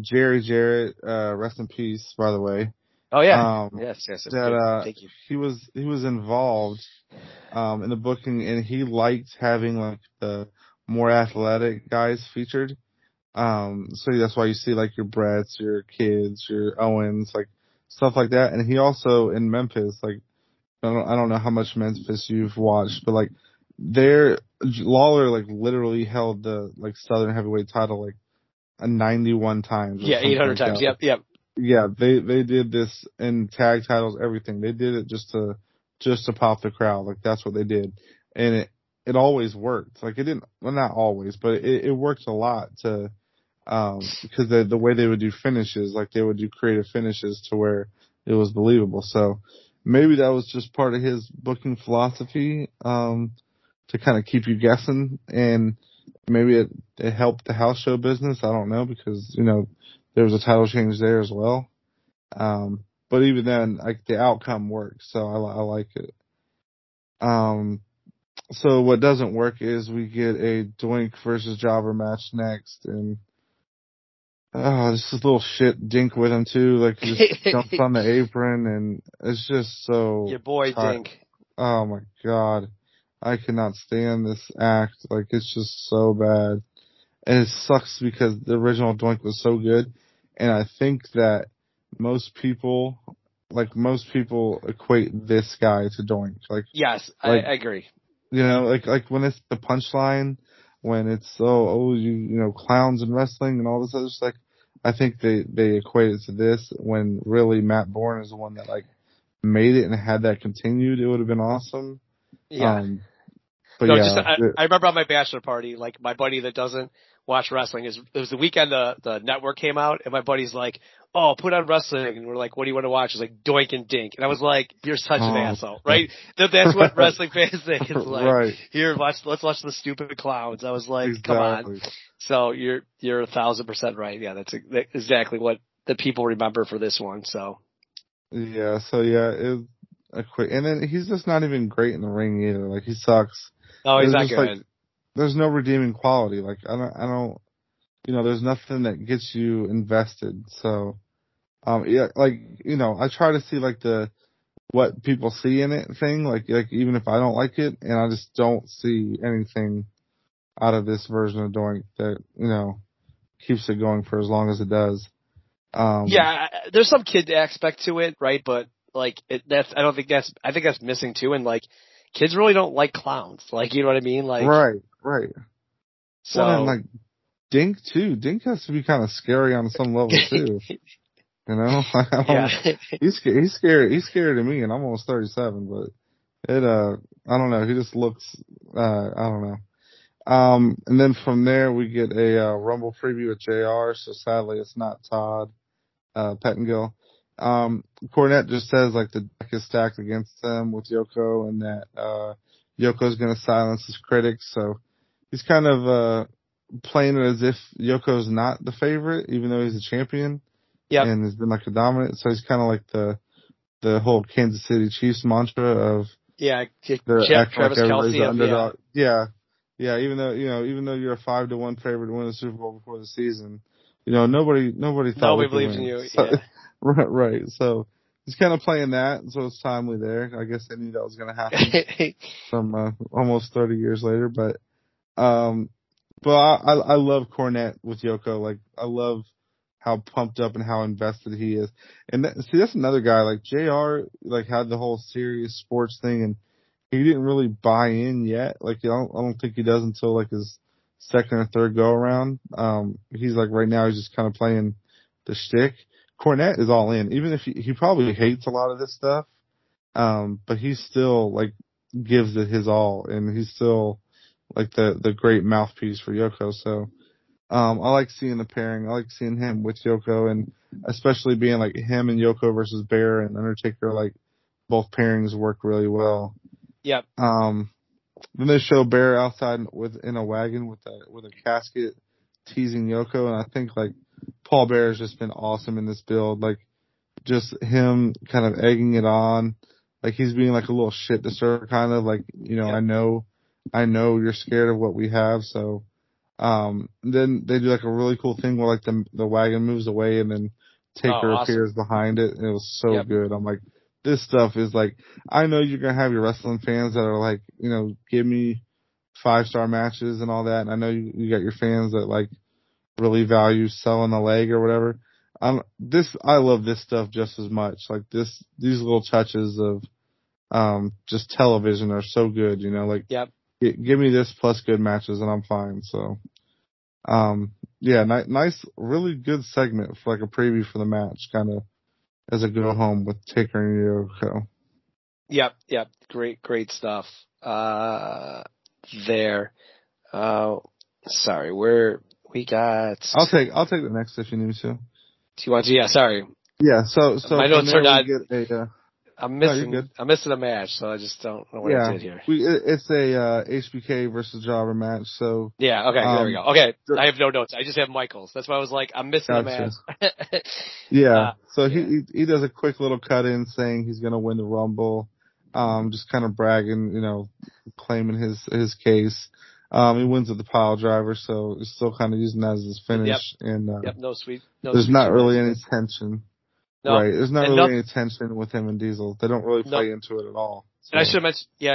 Jerry Jarrett, rest in peace, by the way. Oh yeah, yes. That, thank you. He was involved in the booking, and he liked having like the more athletic guys featured. So that's why you see like your Bretts, your Kids, your Owens, like stuff like that. And he also in Memphis, like I don't know how much Memphis you've watched, but like Lawler like literally held the like Southern Heavyweight title like 91 times. Yeah, 800 times. Like yep. Yeah, they did this in tag titles, everything. They did it just to pop the crowd. Like, that's what they did. And it always worked. Like, it didn't, well, not always, but it worked a lot to, because the way they would do finishes, like they would do creative finishes to where it was believable. So maybe that was just part of his booking philosophy, to kind of keep you guessing. And maybe it helped the house show business. I don't know, because, there was a title change there as well. But even then, like, the outcome works, so I like it. So what doesn't work is we get a Doink versus Jobber match next, and this is little shit Dink with him too, like he just jumps on the apron, and it's just so your boy tight. Dink. Oh my god, I cannot stand this act. Like, it's just so bad. And it sucks because the original Doink was so good. And I think that most people equate this guy to Doink. Like, yes, like, I agree. Like when it's the punchline, when it's, clowns and wrestling and all this other stuff, I think they equate it to this, when really Matt Bourne is the one that like made it, and had that continued, it would have been awesome. Yeah. No, yeah, just I remember on my bachelor party, like my buddy that doesn't watch wrestling is. It was the weekend the network came out, and my buddy's like, "Oh, put on wrestling," and we're like, "What do you want to watch?" He's like, "Doink and Dink," and I was like, "You're such an asshole, right?" That's what wrestling fans think. It's like, right. "Here, let's watch the stupid clowns." I was like, exactly. "Come on!" So you're 1,000% right. Yeah, that's exactly what the people remember for this one. So yeah, it's a quick, and then he's just not even great in the ring either. Like he sucks. No, he's not good. Like, there's no redeeming quality. Like I don't. You know, there's nothing that gets you invested. So, yeah, like, you know, I try to see like what people see in it thing. Like even if I don't like it, and I just don't see anything out of this version of Doink that, you know, keeps it going for as long as it does. Yeah, there's some kid aspect to it, right? But like I think that's missing too. And like kids really don't like clowns. Like, you know what I mean? Like, right. So well, like. Dink too. Dink has to be kind of scary on some level too. You know, yeah. He's scary. He's scary to me, and I'm almost 37. But it, I don't know. He just looks, I don't know. And then from there we get a Rumble preview with JR. So sadly, it's not Todd Pettengill. Cornette just says like the deck is stacked against him with Yoko, and that Yoko's going to silence his critics. So he's kind of playing it as if Yoko's not the favorite, even though he's a champion, and has been like a dominant. So he's kind of like the whole Kansas City Chiefs mantra of Travis Kelce, underdog. Yeah. Even though you're a 5-1 favorite to win the Super Bowl before the season, you know nobody thought we believed in you. So, yeah. right. So he's kind of playing that. So it's timely there. I guess I knew that was going to happen. Some almost 30 years later, but. But I love Cornette with Yoko. Like, I love how pumped up and how invested he is. And that's another guy. Like, JR, like, had the whole serious sports thing, and he didn't really buy in yet. Like, I don't think he does until, like, his second or third go-around. He's, like, right now he's just kind of playing the shtick. Cornette is all in. Even if he probably hates a lot of this stuff, but he still, like, gives it his all, and he's still – like the great mouthpiece for Yoko. So, I like seeing the pairing. I like seeing him with Yoko, and especially being like him and Yoko versus Bear and Undertaker, like both pairings work really well. Yep. Then they show Bear outside in a wagon with a casket teasing Yoko. And I think like Paul Bearer has just been awesome in this build. Like just him kind of egging it on. Like he's being like a little shit disturber kind of like, you know, yep. I know you're scared of what we have, so then they do like a really cool thing where like the wagon moves away and then Taker appears behind it, and it was so good. I'm like, this stuff is like, I know you're gonna have your wrestling fans that are like, you know, give me 5-star matches and all that, and I know you got your fans that like really value selling a leg or whatever. I love this stuff just as much. Like these little touches of just television are so good, you know, like give me this plus good matches and I'm fine. So, nice, really good segment for like a preview for the match, kind of as a go home with Taker and Yoko. Yep. Great stuff. Sorry, we got. I'll take the next if you need me to. Do you want to? Yeah, sorry. Yeah. So I don't turn on. I'm missing a match, so I just don't know what I did here. It's a HBK versus Jobber match, so... Yeah, okay, there we go. Okay, I have no notes. I just have Michaels. That's why I was like, I'm missing a match. He does a quick little cut-in saying he's going to win the Rumble, just kind of bragging, you know, claiming his case. He wins with the pile driver, so he's still kind of using that as his finish. There's not really any tension. No, right, there's not really any tension with him and Diesel. They don't really play into it at all. So. And I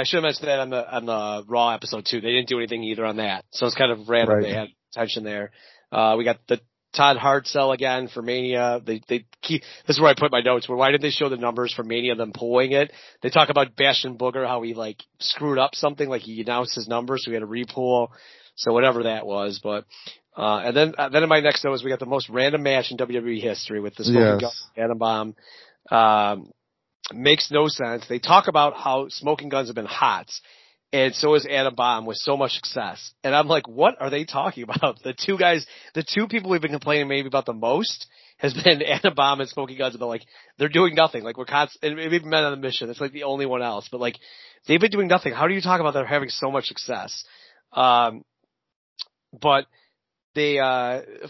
should have mentioned that on the Raw episode too. They didn't do anything either on that, so it's kind of random. Right. They had tension there. We got the Todd Hart sell again for Mania. They keep. This is where I put my notes. Where why did they show the numbers for Mania? Them pulling it. They talk about Bastion Booger how he like screwed up something. Like he announced his numbers, so we had a repull. So whatever that was, but. And then in my next note is we got the most random match in WWE history with the Smoking Guns and Adam Bomb. Makes no sense. They talk about how Smoking Guns have been hot, and so is Adam Bomb with so much success. And I'm like, what are they talking about? The two people we've been complaining maybe about the most has been Adam Bomb and Smoking Guns, and they're doing nothing. Like, we're constant, and maybe Men on a Mission. It's like the only one else, but like, they've been doing nothing. How do you talk about them having so much success? But they,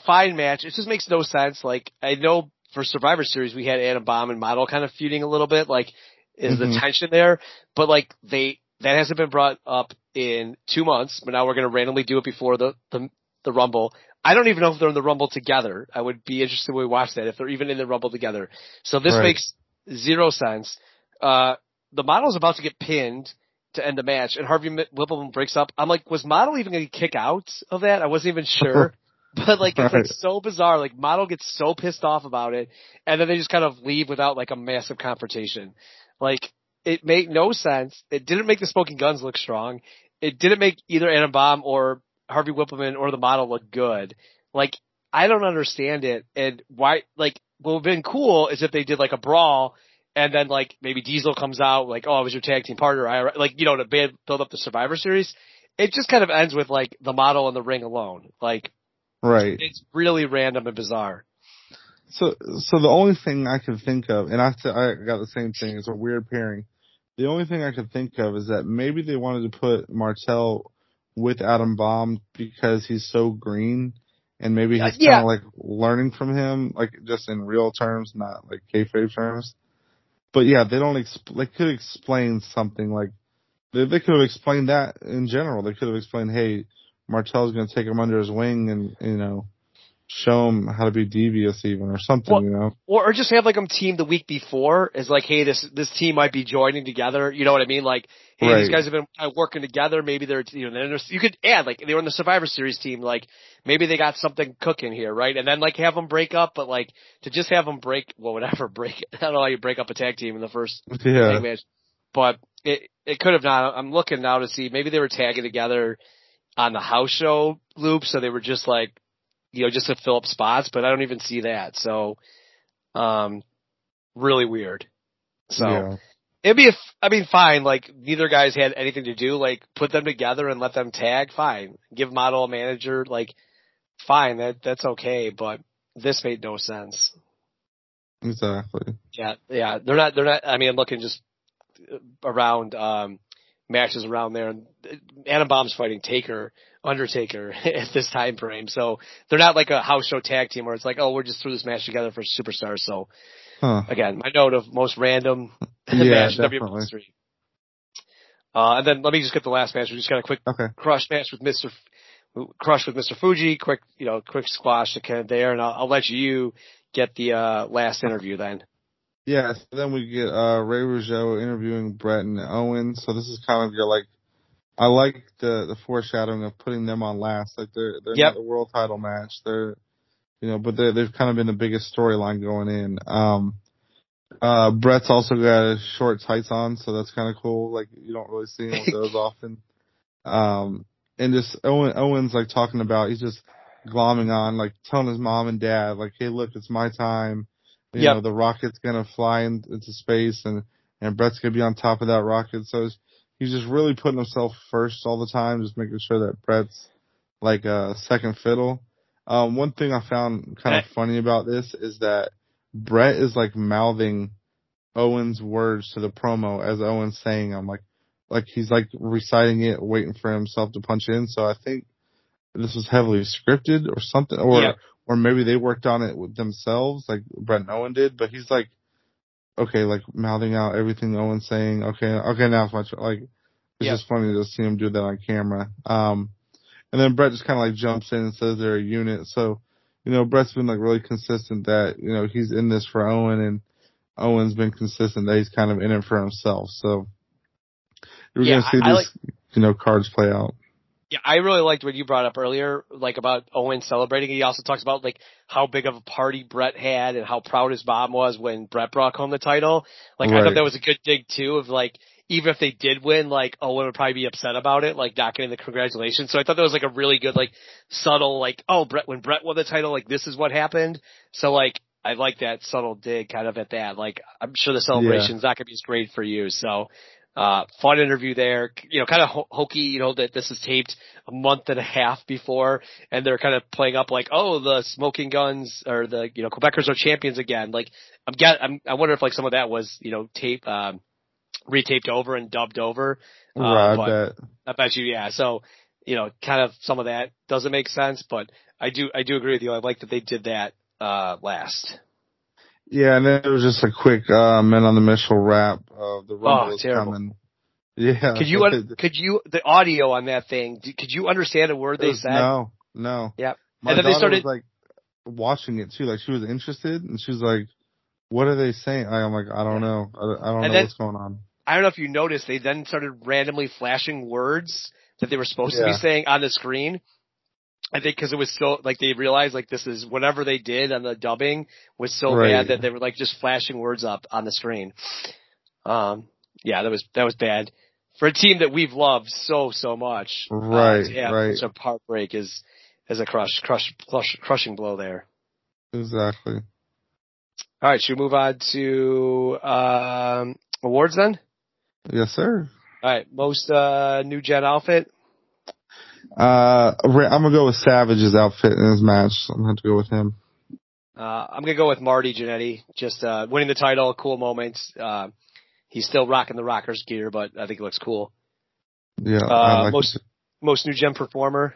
fine match. It just makes no sense. Like, I know for Survivor Series, we had Adam Bomb and Model kind of feuding a little bit. Like, is the tension there? But like, that hasn't been brought up in 2 months, but now we're going to randomly do it before the Rumble. I don't even know if they're in the Rumble together. I would be interested when we watch that, if they're even in the Rumble together. So this makes zero sense. The Model is about to get pinned to end the match, and Harvey Whippleman breaks up. I'm like, was Model even going to kick out of that? I wasn't even sure. But like, it's like so bizarre. Like, Model gets so pissed off about it, and then they just kind of leave without like a massive confrontation. Like, it made no sense. It didn't make the Smoking Guns look strong. It didn't make either Adam Bomb or Harvey Whippleman or the Model look good. Like, I don't understand it. And why, like, what would have been cool is if they did like a brawl, and then like maybe Diesel comes out like, oh, I was your tag team partner. Like, you know, to build up the Survivor Series. It just kind of ends with like the Model in the ring alone. Like, it's really random and bizarre. So the only thing I can think of, and I got the same thing, it's a weird pairing. The only thing I could think of is that maybe they wanted to put Martel with Adam Bomb because he's so green, and maybe he's kind of like learning from him, like just in real terms, not like kayfabe terms. But yeah, they don't. They could explain something like they could have explained that in general. They could have explained, hey, Martel's going to take him under his wing, and you know, show him how to be devious even or something, well, you know, or just have like them team the week before is like, hey, this team might be joining together. You know what I mean? Like, hey, these guys have been working together. Maybe they're, you know, you could add like they were in the Survivor Series team. Like, maybe they got something cooking here. Right. And then like have them break up, but like to just have them break it. I don't know how you break up a tag team in the first tag match, but it could have not. I'm looking now to see maybe they were tagging together on the house show loop. So they were just like, you know, just to fill up spots, but I don't even see that. So, really weird. So it'd be, fine. Like, neither guys had anything to do, like put them together and let them tag. Fine. Give Model a manager. Like, fine. That's okay. But this made no sense. Exactly. Yeah. Yeah. They're not, I mean, I'm looking just around, matches around there, and Adam Bomb's fighting Undertaker at this time frame. So they're not like a house show tag team where it's like, oh, we're just threw this match together for superstars. So again, my note of most random match in WWE. And then let me just get the last match. We just got a quick Crush match with Mr. Fuji. Quick squash to kind of there, and I'll let you get the last interview then. Yeah, so then we get Ray Rougeau interviewing Bret and Owen. So this is kind of your, like, I like the foreshadowing of putting them on last. Like, they're not the world title match. They're, you know, but they've kind of been the biggest storyline going in. Bret's also got his short tights on, so that's kind of cool. Like, you don't really see him with those often. And just Owen's like talking about, he's just glomming on, like telling his mom and dad, like, hey, look, it's my time. You know, the rocket's going to fly into space, and Bret's going to be on top of that rocket. So he's just really putting himself first all the time, just making sure that Bret's like a second fiddle. One thing I found kind of funny about this is that Bret is like mouthing Owen's words to the promo as Owen's saying them. Like he's like reciting it, waiting for himself to punch in. So I think this was heavily scripted or something, or maybe they worked on it with themselves, like Bret and Owen did. But he's like, okay, like mouthing out everything Owen's saying. Okay, now it's my turn. Like, it's just funny to see him do that on camera. And then Bret just kind of like jumps in and says they're a unit. So, you know, Bret's been like really consistent that, you know, he's in this for Owen, and Owen's been consistent that he's kind of in it for himself. So we're gonna see cards play out. Yeah, I really liked what you brought up earlier, like about Owen celebrating. He also talks about like how big of a party Bret had and how proud his mom was when Bret brought home the title. Like, I thought that was a good dig too, of like, even if they did win, like Owen would probably be upset about it, like not getting the congratulations. So I thought that was like a really good, like subtle, like, oh, when Bret won the title, like this is what happened. So like, I like that subtle dig kind of at that. Like, I'm sure the celebration's not going to be as great for you. So Fun interview there, you know, kind of hokey, you know, that this is taped a month and a half before, and they're kind of playing up like, oh, the Smoking Guns or the, you know, Quebecers are champions again. Like, I wonder if like some of that was, you know, retaped over and dubbed over. I bet you. Yeah. So, you know, kind of some of that doesn't make sense, but I do agree with you. I like that they did that, last. Yeah, and then it was just a quick men on the Mitchell wrap of the Rumble is coming. Yeah. Could you the audio on that thing? Could you understand a word they said? No. Yeah. And then they started was, like, watching it too. Like, she was interested, and she was like, "What are they saying?" I'm like, "I don't know. I don't know what's going on." I don't know if you noticed, they then started randomly flashing words that they were supposed to be saying on the screen. I think because it was so, like, they realized, like, this is whatever they did on the dubbing was so bad that they were, like, just flashing words up on the screen. Yeah, that was bad. For a team that we've loved so much. Right, right. Such a heartbreak is a crushing blow there. Exactly. All right, should we move on to awards then? Yes, sir. All right, most new gen outfit. I'm gonna go with Savage's outfit in his match. I'm gonna have to go with him. I'm gonna go with Marty Jannetty. Just winning the title, cool moments. He's still rocking the Rockers gear, but I think it looks cool. Yeah. Most new gen performer.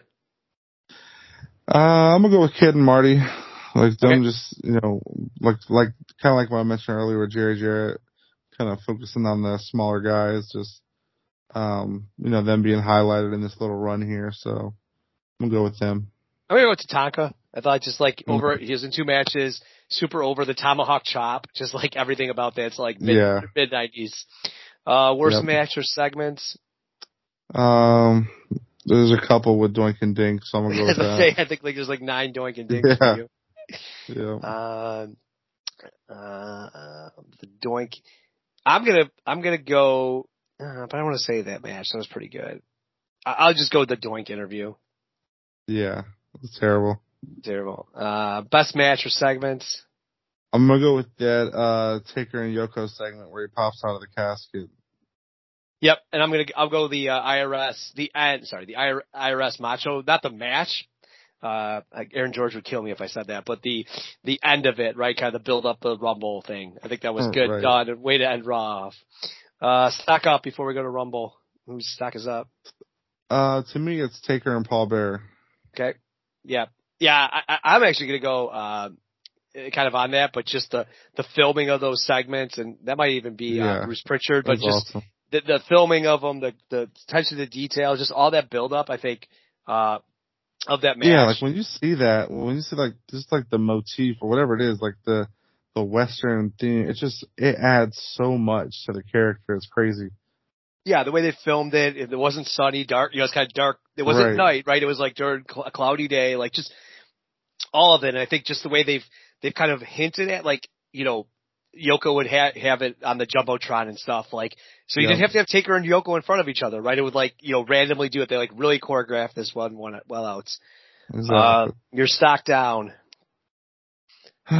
I'm gonna go with Kid and Marty. Like them, just, you know, like kind of like what I mentioned earlier with Jerry Jarrett, kind of focusing on the smaller guys, just. You know, them being highlighted in this little run here, so I'm gonna go with them. I'm gonna go with Tatanka. I thought just like he was in two matches, super over the tomahawk chop, just like everything about that. It's like mid-90s. Worst match or segments? There's a couple with Doink and Dink, so I'm gonna go with that. I think like there's like 9 Doink and Dinks for you. Yeah. The Doink. I'm gonna go. But I want to say that match. That was pretty good. I'll just go with the Doink interview. Yeah. It's terrible. Terrible. Best match or segments? I'm going to go with that Taker and Yoko segment where he pops out of the casket. Yep. And I'll go the IRS. The IRS macho. Not the match. Aaron George would kill me if I said that. But the end of it, right? Kind of the build up the Rumble thing. I think that was good. Right. Done. Way to end Raw off. Stock up before we go to Rumble. Whose stock is up? To me, it's Taker and Paul Bearer. Okay. Yeah. Yeah. I'm actually going to go, kind of on that, but just the filming of those segments, and that might even be, Bruce Pritchard, but just awesome. the filming of them, the attention to detail, just all that build up, I think, of that match. Yeah. Like when you see that, like, just like the motif or whatever it is, like the Western theme, it adds so much to the character. It's crazy. Yeah, the way they filmed it, it wasn't sunny, dark, you know, it's kind of dark. It wasn't night, right? It was like during a cloudy day, like just all of it. And I think just the way they've kind of hinted at, like, you know, Yoko would have it on the Jumbotron and stuff, like, so you didn't have to have Taker and Yoko in front of each other, right? It would, like, you know, randomly do it. They like really choreographed this one well out. Exactly. Your stock down. So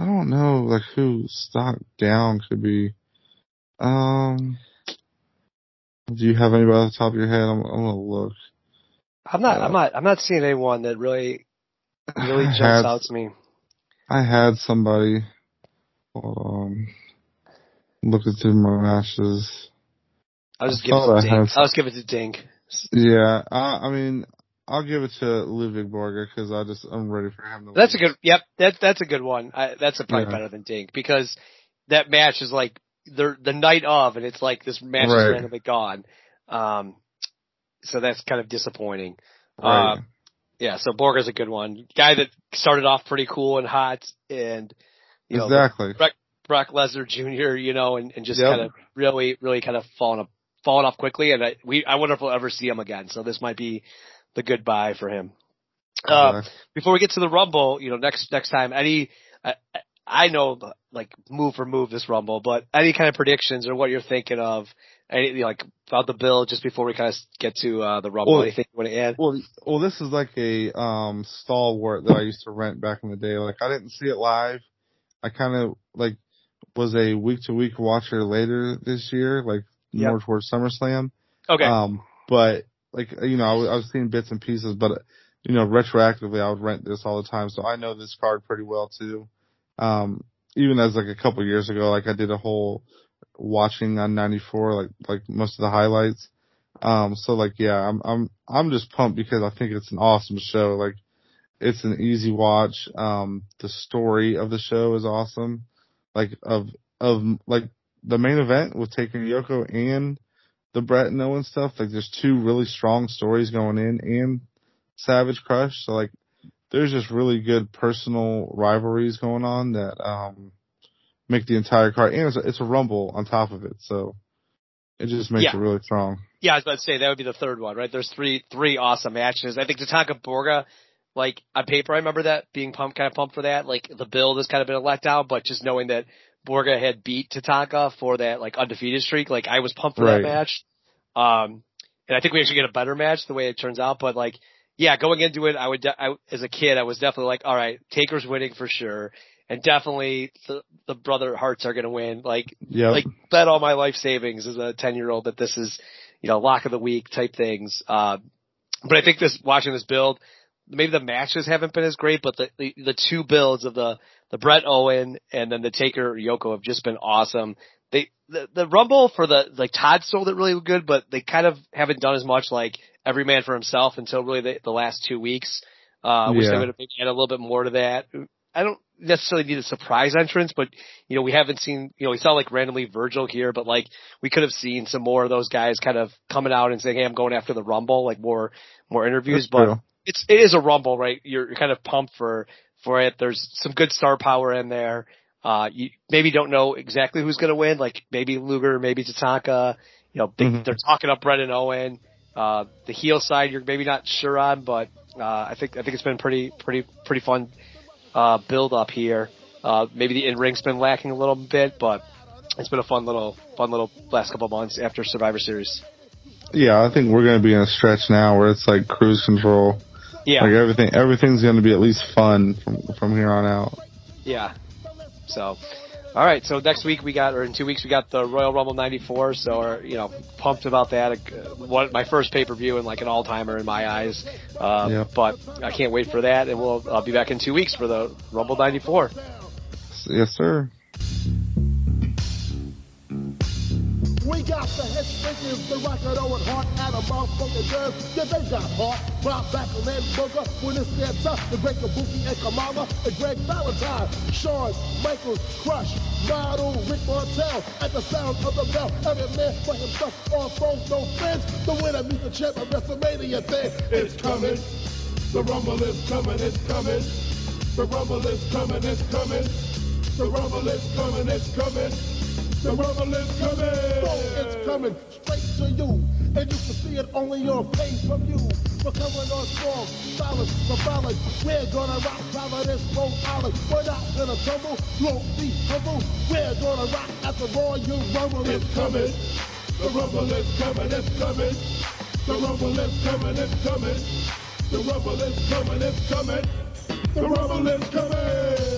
I don't know, like, who stock down could be. Do you have anybody off the top of your head? I'm gonna look. I'm not seeing anyone that really jumps out to me. I had somebody. Hold on. Looking through my matches. I'll just give it to Dink. Yeah, I mean. I'll give it to Ludwig Borga because I'm ready for him to win. That's a good, that's a good one. That's probably better than Dink because that match is like the night of, and it's like this match is randomly gone. So that's kind of disappointing. Right. Yeah, so Borga's a good one. Guy that started off pretty cool and hot and, you know, Brock Lesnar Jr., you know, and just kind of really, really kind of falling off quickly. And I wonder if we'll ever see him again. So this might be the goodbye for him. Before we get to the Rumble, you know, next time, any, I know, like, move for move this Rumble, but any kind of predictions or what you're thinking of, anything like about the build just before we kind of get to the Rumble, anything you want to add? Well, this is like a stalwart that I used to rent back in the day. Like, I didn't see it live. I kind of, like, was a week-to-week watcher later this year, like, more towards SummerSlam. Okay. But like, you know, I was seeing bits and pieces, but you know, retroactively I would rent this all the time. So I know this card pretty well too. Even as like a couple years ago, like I did a whole watching on 94, like most of the highlights. So like, yeah, I'm just pumped because I think it's an awesome show. Like it's an easy watch. The story of the show is awesome. Like like the main event with Taker and Yoko and the Bret and Owen stuff. Like there's two really strong stories going in and Savage Crush. So like there's just really good personal rivalries going on that, make the entire card. And it's a rumble on top of it. So it just makes it really strong. Yeah, I was about to say that would be the third one, right? There's three awesome matches. I think Tatanka Borga, like on paper, I remember that being kind of pumped for that. Like the build has kind of been a letdown, but just knowing that Borga had beat Tatanka for that like undefeated streak, like I was pumped for that match. And I think we actually get a better match the way it turns out. But like, yeah, going into it, I as a kid, I was definitely like, all right, Taker's winning for sure. And definitely the brother Hearts are going to win. Like, like bet all my life savings as a 10-year-old that this is, you know, lock of the week type things. But I think watching this build, maybe the matches haven't been as great, but the two builds of the Bret Owen and then the Taker Yoko have just been awesome. The Rumble for like Todd sold it really good, but they kind of haven't done as much like every man for himself until really the last 2 weeks. Which they would have maybe had a little bit more to that. I don't necessarily need a surprise entrance, but you know, we haven't seen, you know, we saw like randomly Virgil here, but like we could have seen some more of those guys kind of coming out and saying, hey, I'm going after the Rumble, like more interviews, but it is a Rumble, right? You're kind of pumped for it. There's some good star power in there. You maybe don't know exactly who's going to win, like maybe Luger, maybe Tatanka, you know, they're talking up Bret and Owen, the heel side you're maybe not sure on, but, I think it's been pretty fun. Build up here. Maybe the in-ring's been lacking a little bit, but it's been a fun little last couple months after Survivor Series. Yeah, I think we're going to be in a stretch now where it's like cruise control. Yeah. Like everything's going to be at least fun from here on out. Yeah. So, all right. So next week in 2 weeks we got the Royal Rumble 94. So, you know, pumped about that. My first pay-per-view and like an all-timer in my eyes. But I can't wait for that. And I'll be back in 2 weeks for the Rumble 94. Yes, sir. We got the Head Shrinkers, the Rocket Owen Hart, Adam Bomb, Guns. Yeah, they got heart. Bob Backlund and Booger, when it's their tough, the Great Kabuki and Kamama, and Greg Valentine, Shawn Michaels, Crush, Model, Rick Martel, at the sound of the bell, every man for himself, all foes, no friends, the winner meets the champ of WrestleMania, then it's coming, the Rumble is coming, it's coming, the Rumble is coming, it's coming, the Rumble is coming, it's coming. The Rumble is coming! Oh, it's coming straight to you. And you can see it only on page from you. We're coming on strong, solid, solid. We're gonna rock solid as Rhode Island. We're not gonna tumble, won't be humble. We're gonna rock at the Royal Rumble. It's coming. The Rumble is coming, it's coming. The Rumble is coming, it's coming. The Rumble is coming, it's coming. The Rumble is coming!